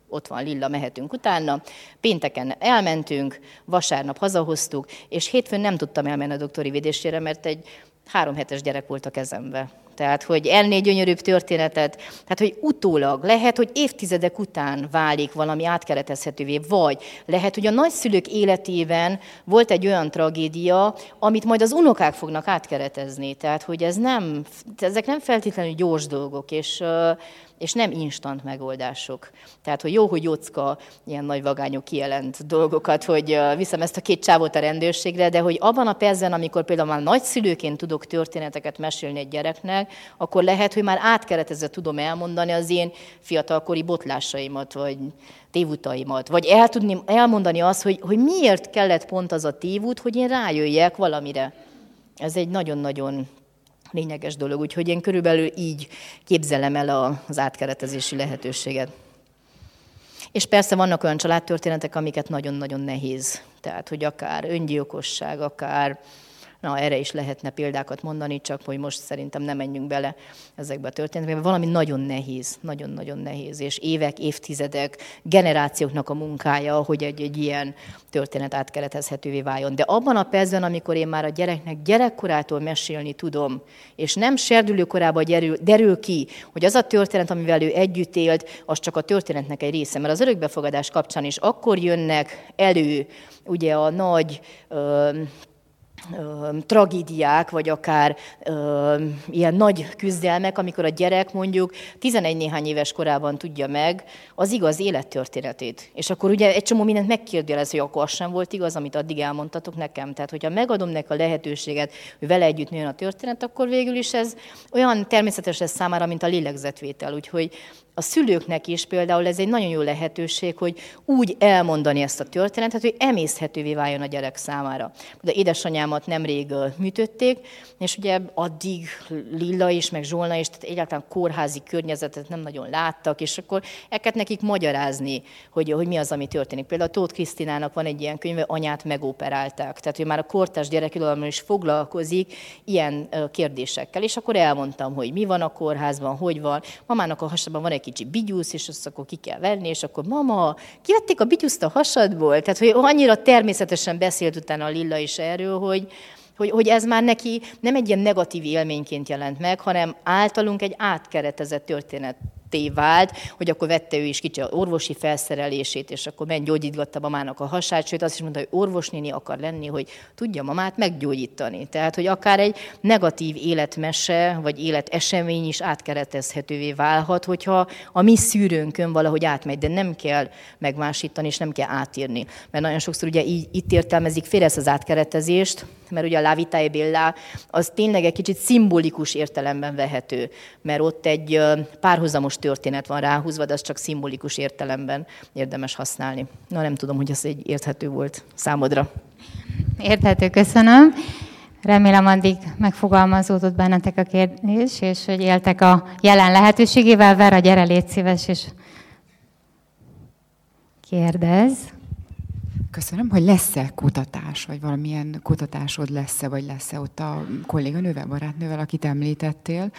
ott van Lilla, mehetünk utána. Pénteken elmentünk, vasárnap hazahoztuk, és hétfőn nem tudtam elmenni a doktori védésére, mert egy három hetes gyerek volt a kezembe. Tehát, hogy ennél gyönyörűbb történetet, tehát, hogy utólag lehet, hogy évtizedek után válik valami átkeretezhetővé, vagy lehet, hogy a nagyszülők életében volt egy olyan tragédia, amit majd az unokák fognak átkeretezni. Tehát, hogy ez nem, ezek nem feltétlenül gyors dolgok, és, és nem instant megoldások. Tehát, hogy jó, hogy Jocka ilyen nagy vagányú kijelent dolgokat, hogy viszem ezt a két csávot a rendőrségre, de hogy abban a percben, amikor például már nagyszülőként tudok történeteket mesélni egy gyereknek, akkor lehet, hogy már átkeretezve tudom elmondani az én fiatalkori botlásaimat, vagy tévutaimat, vagy el tudni elmondani azt, hogy, hogy miért kellett pont az a tévút, hogy én rájöjjek valamire. Ez egy nagyon-nagyon lényeges dolog, úgyhogy én körülbelül így képzelem el az átkeretezési lehetőséget. És persze vannak olyan családtörténetek, amiket nagyon-nagyon nehéz. Tehát, hogy akár öngyilkosság, akár, na erre is lehetne példákat mondani, csak hogy most szerintem nem menjünk bele ezekbe a történetekbe. Valami nagyon nehéz, nagyon-nagyon nehéz, és évek, évtizedek, generációknak a munkája, hogy egy, egy ilyen történet átkeretezhetővé váljon. De abban a percben, amikor én már a gyereknek gyerekkorától mesélni tudom, és nem serdülőkorában derül, derül ki, hogy az a történet, amivel ő együtt élt, az csak a történetnek egy része, mert az örökbefogadás kapcsán is akkor jönnek elő ugye a nagy... Ö, tragédiák, vagy akár ö, ilyen nagy küzdelmek, amikor a gyerek mondjuk tizenegy néhány éves korában tudja meg az igaz élettörténetét. És akkor ugye egy csomó mindent megkérdőjelez, hogy akkor az sem volt igaz, amit addig elmondtatok nekem. Tehát, hogyha megadom neki a lehetőséget, hogy vele együtt nőjön a történet, akkor végül is ez olyan természetes ez számára, mint a lélegzetvétel. Úgyhogy a szülőknek is például ez egy nagyon jó lehetőség, hogy úgy elmondani ezt a történetet, hogy emészhetővé váljon a gyerek számára. De édesanyámat nemrég műtötték, és ugye addig Lilla is, meg Zsolna is, tehát egyáltalán kórházi környezetet nem nagyon láttak, és akkor el kellett nekik magyarázni, hogy, hogy mi az, ami történik. Például Tóth Krisztinának van egy ilyen könyve, Anyát megóperálták. Tehát, hogy már a kortárs gyerekirodalommal is foglalkozik ilyen kérdésekkel. És akkor elmondtam, hogy mi van a kórházban, hogy van. Mamának a hasában van egy kicsi bigyusz, és azt akkor ki kell venni, és akkor mama, kivették a bigyuszt a hasadból? Tehát, hogy annyira természetesen beszélt utána a Lilla is erről, hogy, hogy, hogy ez már neki nem egy ilyen negatív élményként jelent meg, hanem általunk egy átkeretezett történetté vált, hogy akkor vette ő is kicsi orvosi felszerelését, és akkor meggyógyítgatta mamának a hasát, sőt azt is mondta, hogy orvosnéni akar lenni, hogy tudja mamát meggyógyítani. Tehát, hogy akár egy negatív életmese, vagy életesemény is átkeretezhetővé válhat, hogyha a mi szűrőnkön valahogy átmegy, de nem kell megmásítani, és nem kell átírni. Mert nagyon sokszor ugye így, itt értelmezik félre ezt az átkeretezést, mert ugye a La Vitae Bella az tényleg egy kicsit szimbolikus értelemben vehető, mert ott egy párhuzamos történet van ráhúzva, de az csak szimbolikus értelemben érdemes használni. Na nem tudom, hogy ez egy érthető volt számodra. Érthető, köszönöm. Remélem addig megfogalmazódott bennetek a kérdés, és hogy éltek a jelen lehetőségével. Vera, gyere, légy szíves, és kérdezz. Köszönöm, hogy lesz-e kutatás, vagy valamilyen kutatásod lesz-e, vagy lesz-e ott a kolléganővel, barátnővel, akit említettél,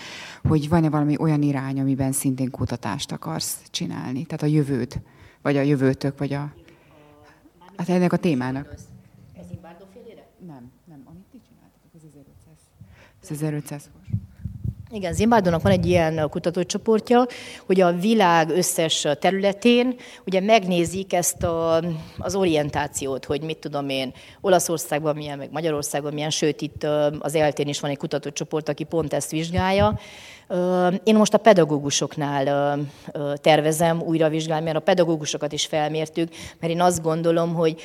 hogy van-e valami olyan irány, amiben szintén kutatást akarsz csinálni? Tehát a jövőd, vagy a jövőtök, vagy a... Hát ennek a témának. Ez Zimbardo félére? Nem, nem. Amit ti csináltatok, ez ezerötszáz. Ez ezerötszáz. Igen, Zimbardónak van egy ilyen kutatócsoportja, hogy a világ összes területén ugye megnézik ezt a, az orientációt, hogy mit tudom én, Olaszországban milyen, meg Magyarországon milyen, sőt itt az é el té-n is van egy kutatócsoport, aki pont ezt vizsgálja. Én most a pedagógusoknál tervezem újra vizsgálni, mert a pedagógusokat is felmértük, mert én azt gondolom, hogy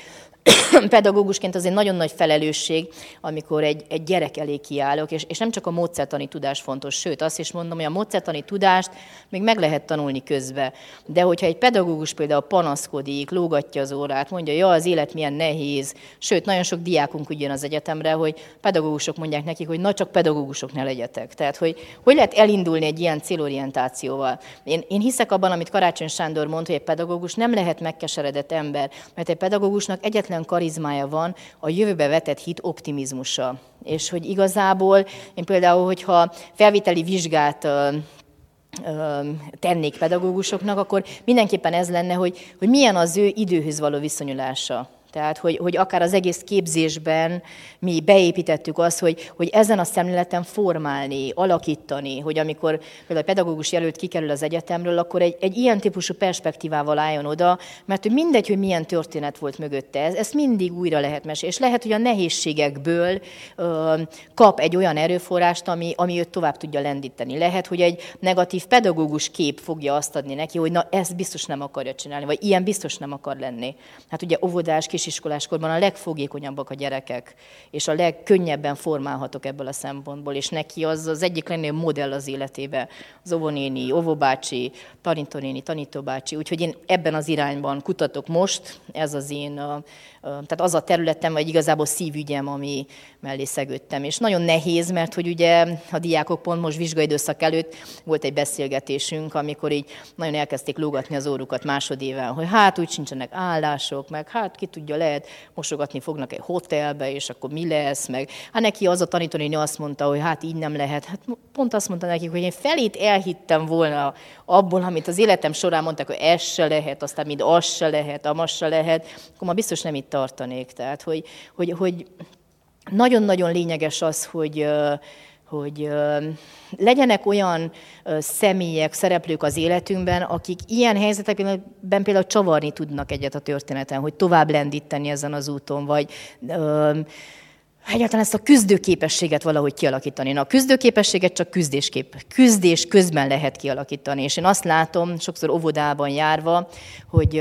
pedagógusként azért nagyon nagy felelősség, amikor egy, egy gyerek elé kiállok, és, és nem csak a módszertani tudás fontos, sőt azt is mondom, hogy a módszertani tudást még meg lehet tanulni közben. De hogyha egy pedagógus például panaszkodik, lógatja az órát, mondja, ja, az élet milyen nehéz, sőt, nagyon sok diákunk úgy jön az egyetemre, hogy pedagógusok mondják nekik, hogy na csak pedagógusok ne legyetek. Tehát, hogy hogy lehet elindulni egy ilyen célorientációval. Én, én hiszek abban, amit Karácsony Sándor mond, hogy egy pedagógus nem lehet megkeseredett ember, mert egy pedagógusnak egyetlen karizmája van a jövőbe vetett hit optimizmusa. És hogy igazából, én például, hogyha felvételi vizsgát tennék pedagógusoknak, akkor mindenképpen ez lenne, hogy, hogy milyen az ő időhöz való viszonyulása. Tehát, hogy, hogy akár az egész képzésben mi beépítettük azt, hogy, hogy ezen a szemléleten formálni, alakítani, hogy amikor például a pedagógus jelölt kikerül az egyetemről, akkor egy, egy ilyen típusú perspektívával álljon oda, mert mindegy, hogy milyen történet volt mögötte, ez, ezt mindig újra lehet mesélni. És lehet, hogy a nehézségekből ö, kap egy olyan erőforrást, ami, ami őt tovább tudja lendíteni. Lehet, hogy egy negatív pedagógus kép fogja azt adni neki, hogy na, ezt biztos nem akarja csinálni, vagy ilyen biztos nem akar lenni. Hát ugye óvodás kis kisiskoláskorban a legfogékonyabbak a gyerekek, és a legkönnyebben formálhatok ebből a szempontból, és neki az az egyik legnagyobb modell az életébe, az óvonéni, óvóbácsi, tanítónéni, tanítóbácsi, úgyhogy én ebben az irányban kutatok most, ez az én, tehát az a területem, vagy igazából szívügyem, ami mellé szegődtem. És nagyon nehéz, mert hogy ugye a diákok pont most vizsgaidőszak előtt volt egy beszélgetésünk, amikor így nagyon elkezdték lógatni az órukat másodével, hogy hát úgy sincsenek állások, meg hát ki tudja, lehet mosogatni fognak egy hotelbe, és akkor mi lesz, meg hát neki az a tanítónéni azt mondta, hogy hát így nem lehet. Hát pont azt mondta nekik, hogy én felét elhittem volna abból, amit az életem során mondták, hogy ez se lehet, aztán mind az se lehet, amaz se lehet, akkor ma biztos nem itt tartanék. Tehát, hogy, hogy, hogy nagyon-nagyon lényeges az, hogy... hogy legyenek olyan személyek, szereplők az életünkben, akik ilyen helyzetekben például csavarni tudnak egyet a történeten, hogy tovább lendíteni ezen az úton, vagy egyáltalán ezt a küzdőképességet valahogy kialakítani. Na, a küzdőképességet csak küzdéskép, küzdés közben lehet kialakítani. És én azt látom, sokszor óvodában járva, hogy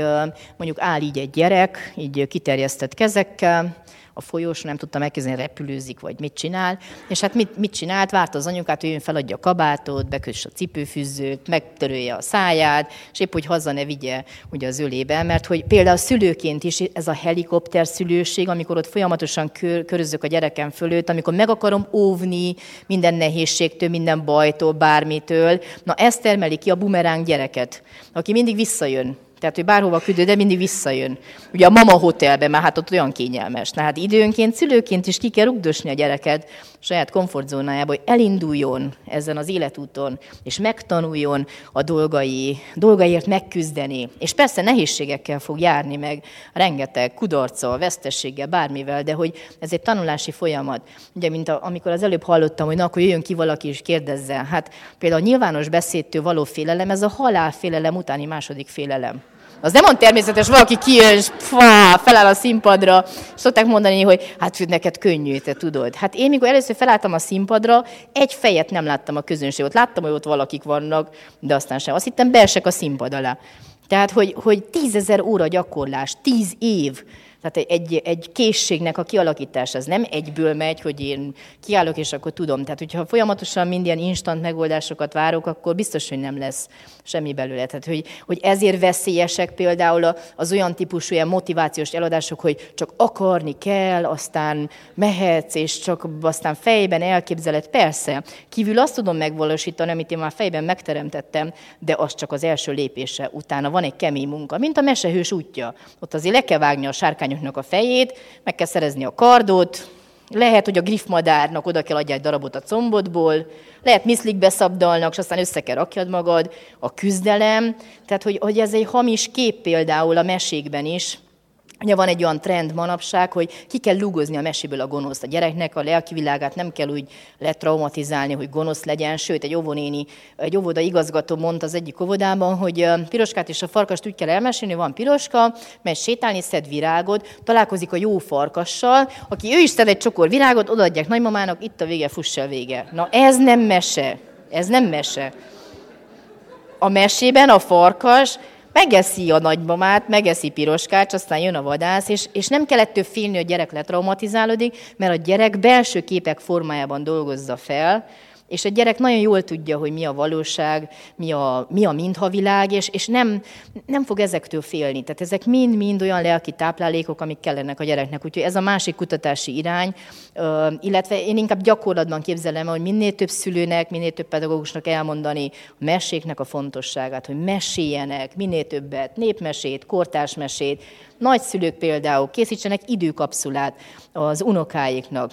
mondjuk áll így egy gyerek, így kiterjesztett kezekkel, a folyóson, nem tudtam elképzelni, repülőzik, vagy mit csinál. És hát mit, mit csinált? Várta az anyukát, hogy jön, feladja a kabátot, bekösse a cipőfűzőt, megtörölje a száját, és épp hogy haza ne vigye ugye az ölébe. Mert hogy például szülőként is ez a helikopter szülőség, amikor ott folyamatosan kör, körözök a gyerekem fölött, amikor meg akarom óvni minden nehézségtől, minden bajtól, bármitől. Na, ez termeli ki a bumeráng gyereket, aki mindig visszajön. Tehát, hogy bárhova küldő, de mindig visszajön. Ugye a mama hotelben, már hát ott olyan kényelmes. Na hát időnként, szülőként is ki kell rugdosni a gyereket saját komfortzónájába, hogy elinduljon ezen az életúton, és megtanuljon a dolgai, dolgaiért megküzdeni. És persze nehézségekkel fog járni, meg rengeteg kudarccal, vesztességgel, bármivel, de hogy ez egy tanulási folyamat. Ugye, mint a, amikor az előbb hallottam, hogy na, akkor jöjjön ki valaki és kérdezzen. Hát például a nyilvános beszédtől való félelem, ez a halálfélelem utáni második félelem. Az nem mond természetes, valaki kijön, és pfá, feláll a színpadra, és szokták mondani, hogy hát neked könnyű, te tudod. Hát én, mikor először felálltam a színpadra, egy fejet nem láttam a közönséget. Láttam, hogy ott valakik vannak, de aztán sem. Azt hittem, beesek a színpad alá. Tehát, hogy, hogy tízezer óra gyakorlás, tíz év, tehát egy, egy készségnek a kialakítása, ez nem egyből megy, hogy én kiállok, és akkor tudom. Tehát, hogyha folyamatosan mind ilyen instant megoldásokat várok, akkor biztos, hogy nem lesz semmi belőle. Tehát, hogy, hogy ezért veszélyesek például az olyan típusú ilyen motivációs eladások, hogy csak akarni kell, aztán mehetsz, és csak aztán fejben elképzeled. Persze, kívül azt tudom megvalósítani, amit én már fejben megteremtettem, de az csak az első lépése. Utána van egy kemény munka, mint a mesehős útja. Ott azért le kell vágni a sárkányok a fejét, meg kell szerezni a kardot, lehet, hogy a griffmadárnak oda kell adja egy darabot a combodból, lehet miszlik beszabdalnak, és aztán össze kell rakjad magad, a küzdelem, tehát hogy, hogy ez egy hamis kép például a mesékben is. Ugye van egy olyan trend manapság, hogy ki kell lúgozni a meséből a gonoszt. A gyereknek a lelki világát nem kell úgy letraumatizálni, hogy gonosz legyen. Sőt, egy óvonéni, egy óvoda igazgató mondta az egyik óvodában, hogy Piroskát és a farkast úgy kell elmesélni, van Piroska, megy sétálni, szed virágot, találkozik a jó farkassal, aki ő is szed egy csokor virágot, odaadják nagymamának, itt a vége, fuss el vége. Na ez nem mese, ez nem mese. A mesében a farkas megeszi a nagymamát, megeszi Piroskát, aztán jön a vadász, és, és nem kell ettől félni, hogy a gyerek letraumatizálódik, mert a gyerek belső képek formájában dolgozza fel, és a gyerek nagyon jól tudja, hogy mi a valóság, mi a, mi a mindhavilág, és, és nem, nem fog ezektől félni. Tehát ezek mind-mind olyan lelki táplálékok, amik kellenek a gyereknek. Úgyhogy ez a másik kutatási irány, illetve én inkább gyakorlatban képzelem, hogy minél több szülőnek, minél több pedagógusnak elmondani a meséknek a fontosságát, hogy meséljenek minél többet, népmesét, kortársmesét. Nagyszülők például készítsenek időkapszulát az unokáiknak.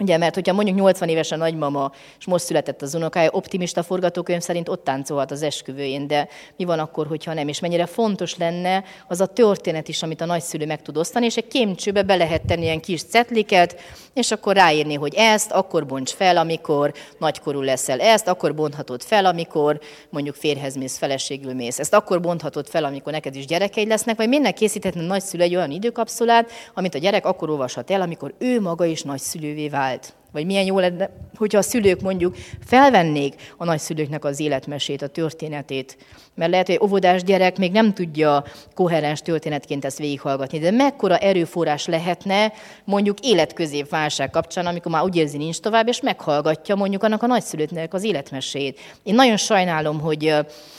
Ugye, mert hogyha mondjuk nyolcvan éves a nagymama, és most született az unokája, optimista forgatókönyv szerint ott táncolhat az esküvőjén, de mi van akkor, hogyha nem? És mennyire fontos lenne az a történet is, amit a nagyszülő meg tud osztani, és egy kémcsőbe be lehet tenni ilyen kis cetliket, és akkor ráírni, hogy ezt akkor bonts fel, amikor nagykorú leszel, ezt akkor bonthatod fel, amikor mondjuk férhez mész, feleségül mész, ezt akkor bonthatod fel, amikor neked is gyerekeid lesznek, vagy minden készíthetne a nagyszülő egy olyan időkapszulát, amit a gyerek akkor olvashat el, amikor ő maga is nagyszülővé vált. vált. Vagy milyen jó lenne, hogyha a szülők mondjuk felvennék a nagyszülőknek az életmesét, a történetét. Mert lehet, hogy óvodás gyerek még nem tudja koherens történetként ezt végighallgatni, de mekkora erőforrás lehetne mondjuk életközép válság kapcsán, amikor már úgy érzi nincs tovább, és meghallgatja mondjuk annak a nagyszülőknek az életmesét. Én nagyon sajnálom, hogy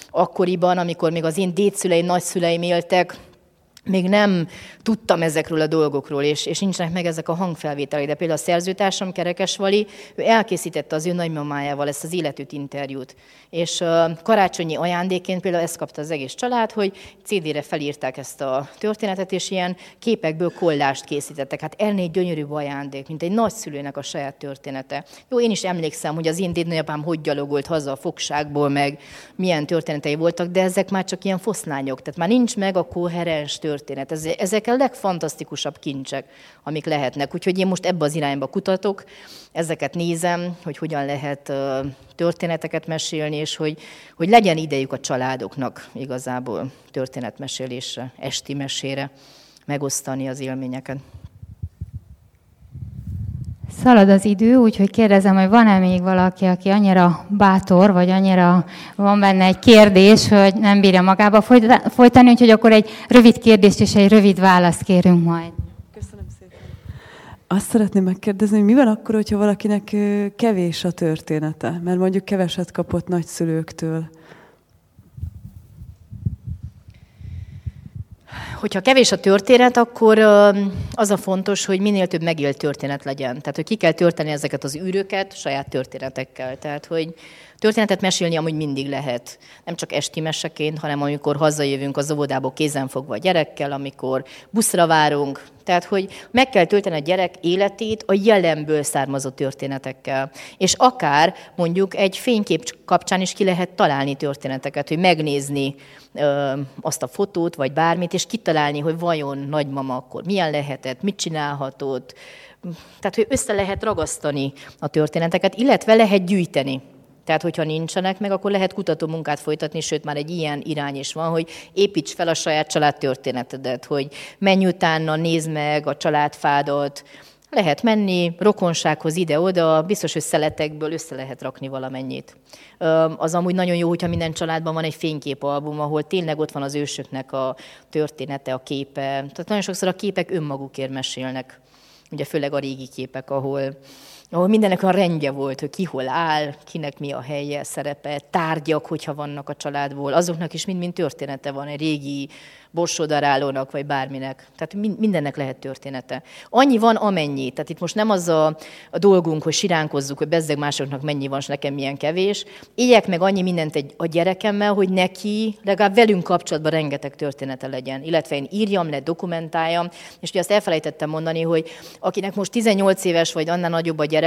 akkoriban, amikor még az én dédszüleim, nagyszüleim éltek, még nem tudtam ezekről a dolgokról, és, és nincsenek meg ezek a hangfelvételek. De például a szerzőtársam, Kerekes Vali, ő elkészítette az ő nagymamájával ezt az életűt interjút. És uh, karácsonyi ajándékként például ezt kapta az egész család, hogy cé dére felírták ezt a történetet, és ilyen képekből kollást készítettek. Hát ennél gyönyörűbb ajándék, mint egy nagyszülőnek a saját története. Jó, én is emlékszem, hogy az én dédnagyapám hogy gyalogolt haza a fogságból, meg milyen történetei voltak, de ezek már csak ilyen foszlányok. Tehát már nincs meg a koherens történet. Ezek a legfantasztikusabb kincsek, amik lehetnek. Úgyhogy én most ebbe az irányba kutatok, ezeket nézem, hogy hogyan lehet történeteket mesélni, és hogy, hogy legyen idejük a családoknak igazából történetmesélésre, esti mesére, megosztani az élményeket. Szalad az idő, úgyhogy kérdezem, hogy van-e még valaki, aki annyira bátor, vagy annyira van benne egy kérdés, hogy nem bírja magába folytani, úgyhogy akkor egy rövid kérdést és egy rövid választ kérünk majd. Köszönöm szépen. Azt szeretném megkérdezni, hogy mi van akkor, hogyha valakinek kevés a története, mert mondjuk keveset kapott nagyszülőktől. Hogyha kevés a történet, akkor az a fontos, hogy minél több megélt történet legyen. Tehát, hogy ki kell tölteni ezeket az űröket saját történetekkel. Tehát, hogy történetet mesélni amúgy mindig lehet. Nem csak esti meseként, hanem amikor hazajövünk az óvodából kézenfogva a gyerekkel, amikor buszra várunk. Tehát, hogy meg kell tölteni a gyerek életét a jelenből származó történetekkel. És akár mondjuk egy fénykép kapcsán is ki lehet találni történeteket, hogy megnézni ö, azt a fotót, vagy bármit, és kitalálni, hogy vajon nagymama akkor milyen lehetett, mit csinálhatott. Tehát, hogy össze lehet ragasztani a történeteket, illetve lehet gyűjteni. Tehát, hogyha nincsenek meg, akkor lehet kutató munkát folytatni, sőt, már egy ilyen irány is van, hogy építs fel a saját család történetedet, hogy menj utána, nézd meg a családfádat, lehet menni rokonsághoz ide-oda, biztos, hogy szeletekből össze lehet rakni valamennyit. Az amúgy nagyon jó, hogyha minden családban van egy fényképalbum, ahol tényleg ott van az ősöknek a története, a képe. Tehát nagyon sokszor a képek önmagukért mesélnek, ugye főleg a régi képek, ahol... ahol mindennek a rendje volt, hogy ki hol áll, kinek mi a helye, szerepe, tárgyak, hogyha vannak a családból. Azoknak is mind-mind története van, egy régi borsodarálónak, vagy bárminek. Tehát mindennek lehet története. Annyi van, amennyi. Tehát itt most nem az a, a dolgunk, hogy siránkozzuk, hogy bezzeg másoknak mennyi van, és nekem milyen kevés. Éljek meg annyi mindent egy, a gyerekemmel, hogy neki legalább velünk kapcsolatban rengeteg története legyen. Illetve én írjam le, dokumentáljam. És ugye azt elfelejtettem mondani, hogy akinek most tizennyolc éves, vagy annál nagyobb a gyerek,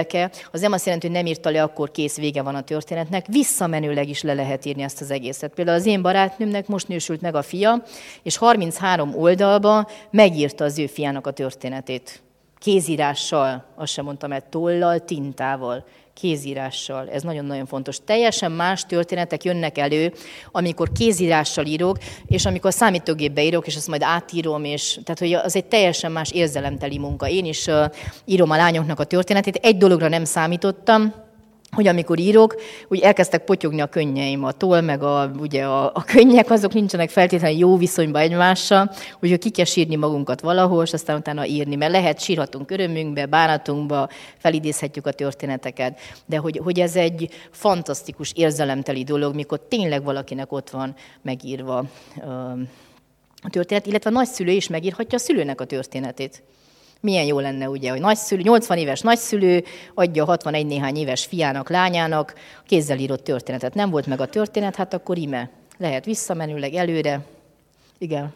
az nem azt jelenti, hogy nem írta le, akkor kész, vége van a történetnek. Visszamenőleg is le lehet írni ezt az egészet. Például az én barátnőmnek most nősült meg a fia, és harminchárom oldalba megírta az ő fiának a történetét. Kézírással, azt sem mondtam el, tollal, tintával. Kézírással. Ez nagyon-nagyon fontos. Teljesen más történetek jönnek elő, amikor kézírással írok, és amikor számítógépbe írok, és azt majd átírom, és tehát, hogy az egy teljesen más érzelemteli munka. Én is uh, írom a lányoknak a történetét. Egy dologra nem számítottam, hogy amikor írok, úgy elkezdtek potyogni a könnyeim, a toll, meg a, ugye a, a könnyek, azok nincsenek feltétlenül jó viszonyban egymással, úgyhogy ki kell sírni magunkat valahol, és aztán utána írni, mert lehet, sírhatunk örömünkbe, bánatunkba, felidézhetjük a történeteket, de hogy, hogy ez egy fantasztikus, érzelemteli dolog, mikor tényleg valakinek ott van megírva a történet, illetve a nagyszülő is megírhatja a szülőnek a történetét. Milyen jó lenne, ugye, hogy nagyszülő, nyolcvan éves nagyszülő adja hatvanegy néhány éves fiának, lányának kézzel írott történetet. Nem volt meg a történet, hát akkor íme. Lehet visszamenőleg előre. Igen.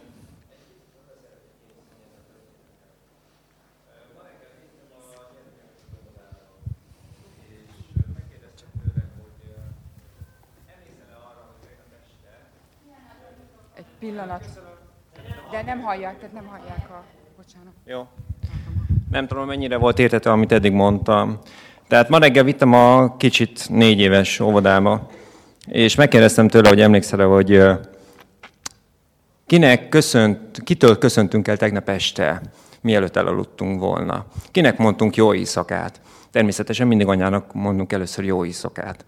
Egy pillanat. De nem hallják, tehát nem hallják a... Bocsánat. Jó. Nem tudom, mennyire volt érthető, amit eddig mondtam. Tehát ma reggel vittem a kicsit négy éves óvodába, és megkérdeztem tőle, hogy emlékszel-e, hogy kinek köszönt, kitől köszöntünk el tegnap este. mielőtt elaludtunk volna. Kinek mondtunk jó éjszakát? Természetesen mindig anyának mondunk először jó éjszakát.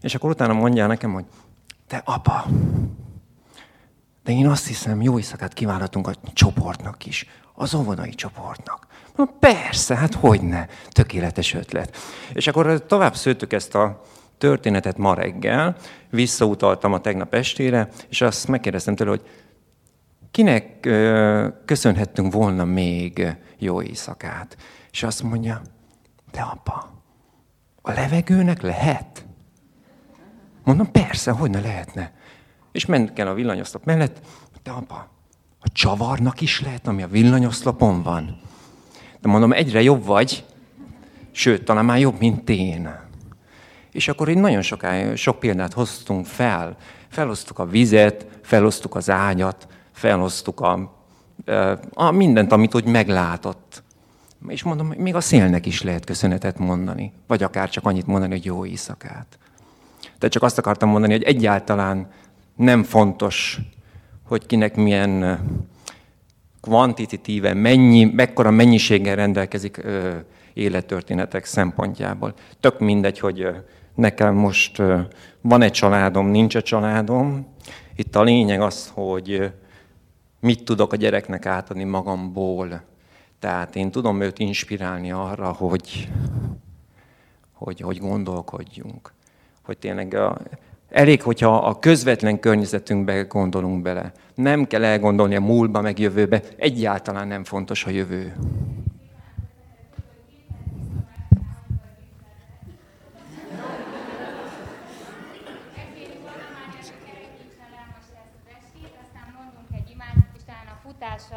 És akkor utána mondja nekem, hogy te apa, de én azt hiszem, jó éjszakát kívánhatunk a csoportnak is, az óvodai csoportnak. Na persze, hát hogyne, tökéletes ötlet. És akkor tovább szőttük ezt a történetet ma reggel, visszautaltam a tegnap estére, és azt megkérdeztem tőle, hogy kinek ö, köszönhettünk volna még jó éjszakát? És azt mondja, de apa, a levegőnek lehet? Mondom, persze, hogyne lehetne. És ment el a villanyoszlop mellett, de apa, a csavarnak is lehet, ami a villanyoszlopon van. De mondom, egyre jobb vagy, sőt, talán már jobb, mint én. És akkor így nagyon soká, sok példát hoztunk fel. Felosztuk a vizet, felosztuk az ágyat, felosztuk a, a mindent, amit úgy meglátott. És mondom, még a szélnek is lehet köszönetet mondani, vagy akár csak annyit mondani, hogy jó éjszakát. Tehát csak azt akartam mondani, hogy egyáltalán nem fontos, hogy kinek milyen kvantitatíve, mennyi, mekkora mennyiséggel rendelkezik ö, élettörténetek szempontjából. Tök mindegy, hogy ö, nekem most ö, van-e családom, nincs-e családom. Itt a lényeg az, hogy ö, mit tudok a gyereknek átadni magamból. Tehát én tudom őt inspirálni arra, hogy, hogy, hogy gondolkodjunk. Hogy tényleg a, elég, hogyha a közvetlen környezetünkbe gondolunk bele. Nem kell elgondolni a múltba, meg jövőbe. Egyáltalán nem fontos a jövő.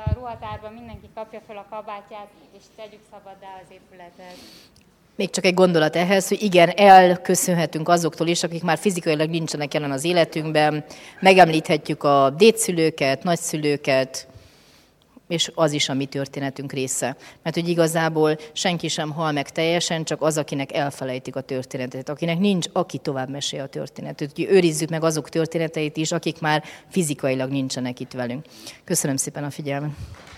A ruhatárban mindenki kapja fel a kabátját, és tegyük szabaddá az épületet. Még csak egy gondolat ehhez, hogy igen, elköszönhetünk azoktól is, akik már fizikailag nincsenek jelen az életünkben. Megemlíthetjük a dédszülőket, nagyszülőket, és az is a mi történetünk része. Mert hogy igazából senki sem hal meg teljesen, csak az, akinek elfelejtik a történetet, akinek nincs, aki tovább mesél a történetet. Úgyhogy őrizzük meg azok történeteit is, akik már fizikailag nincsenek itt velünk. Köszönöm szépen a figyelmet!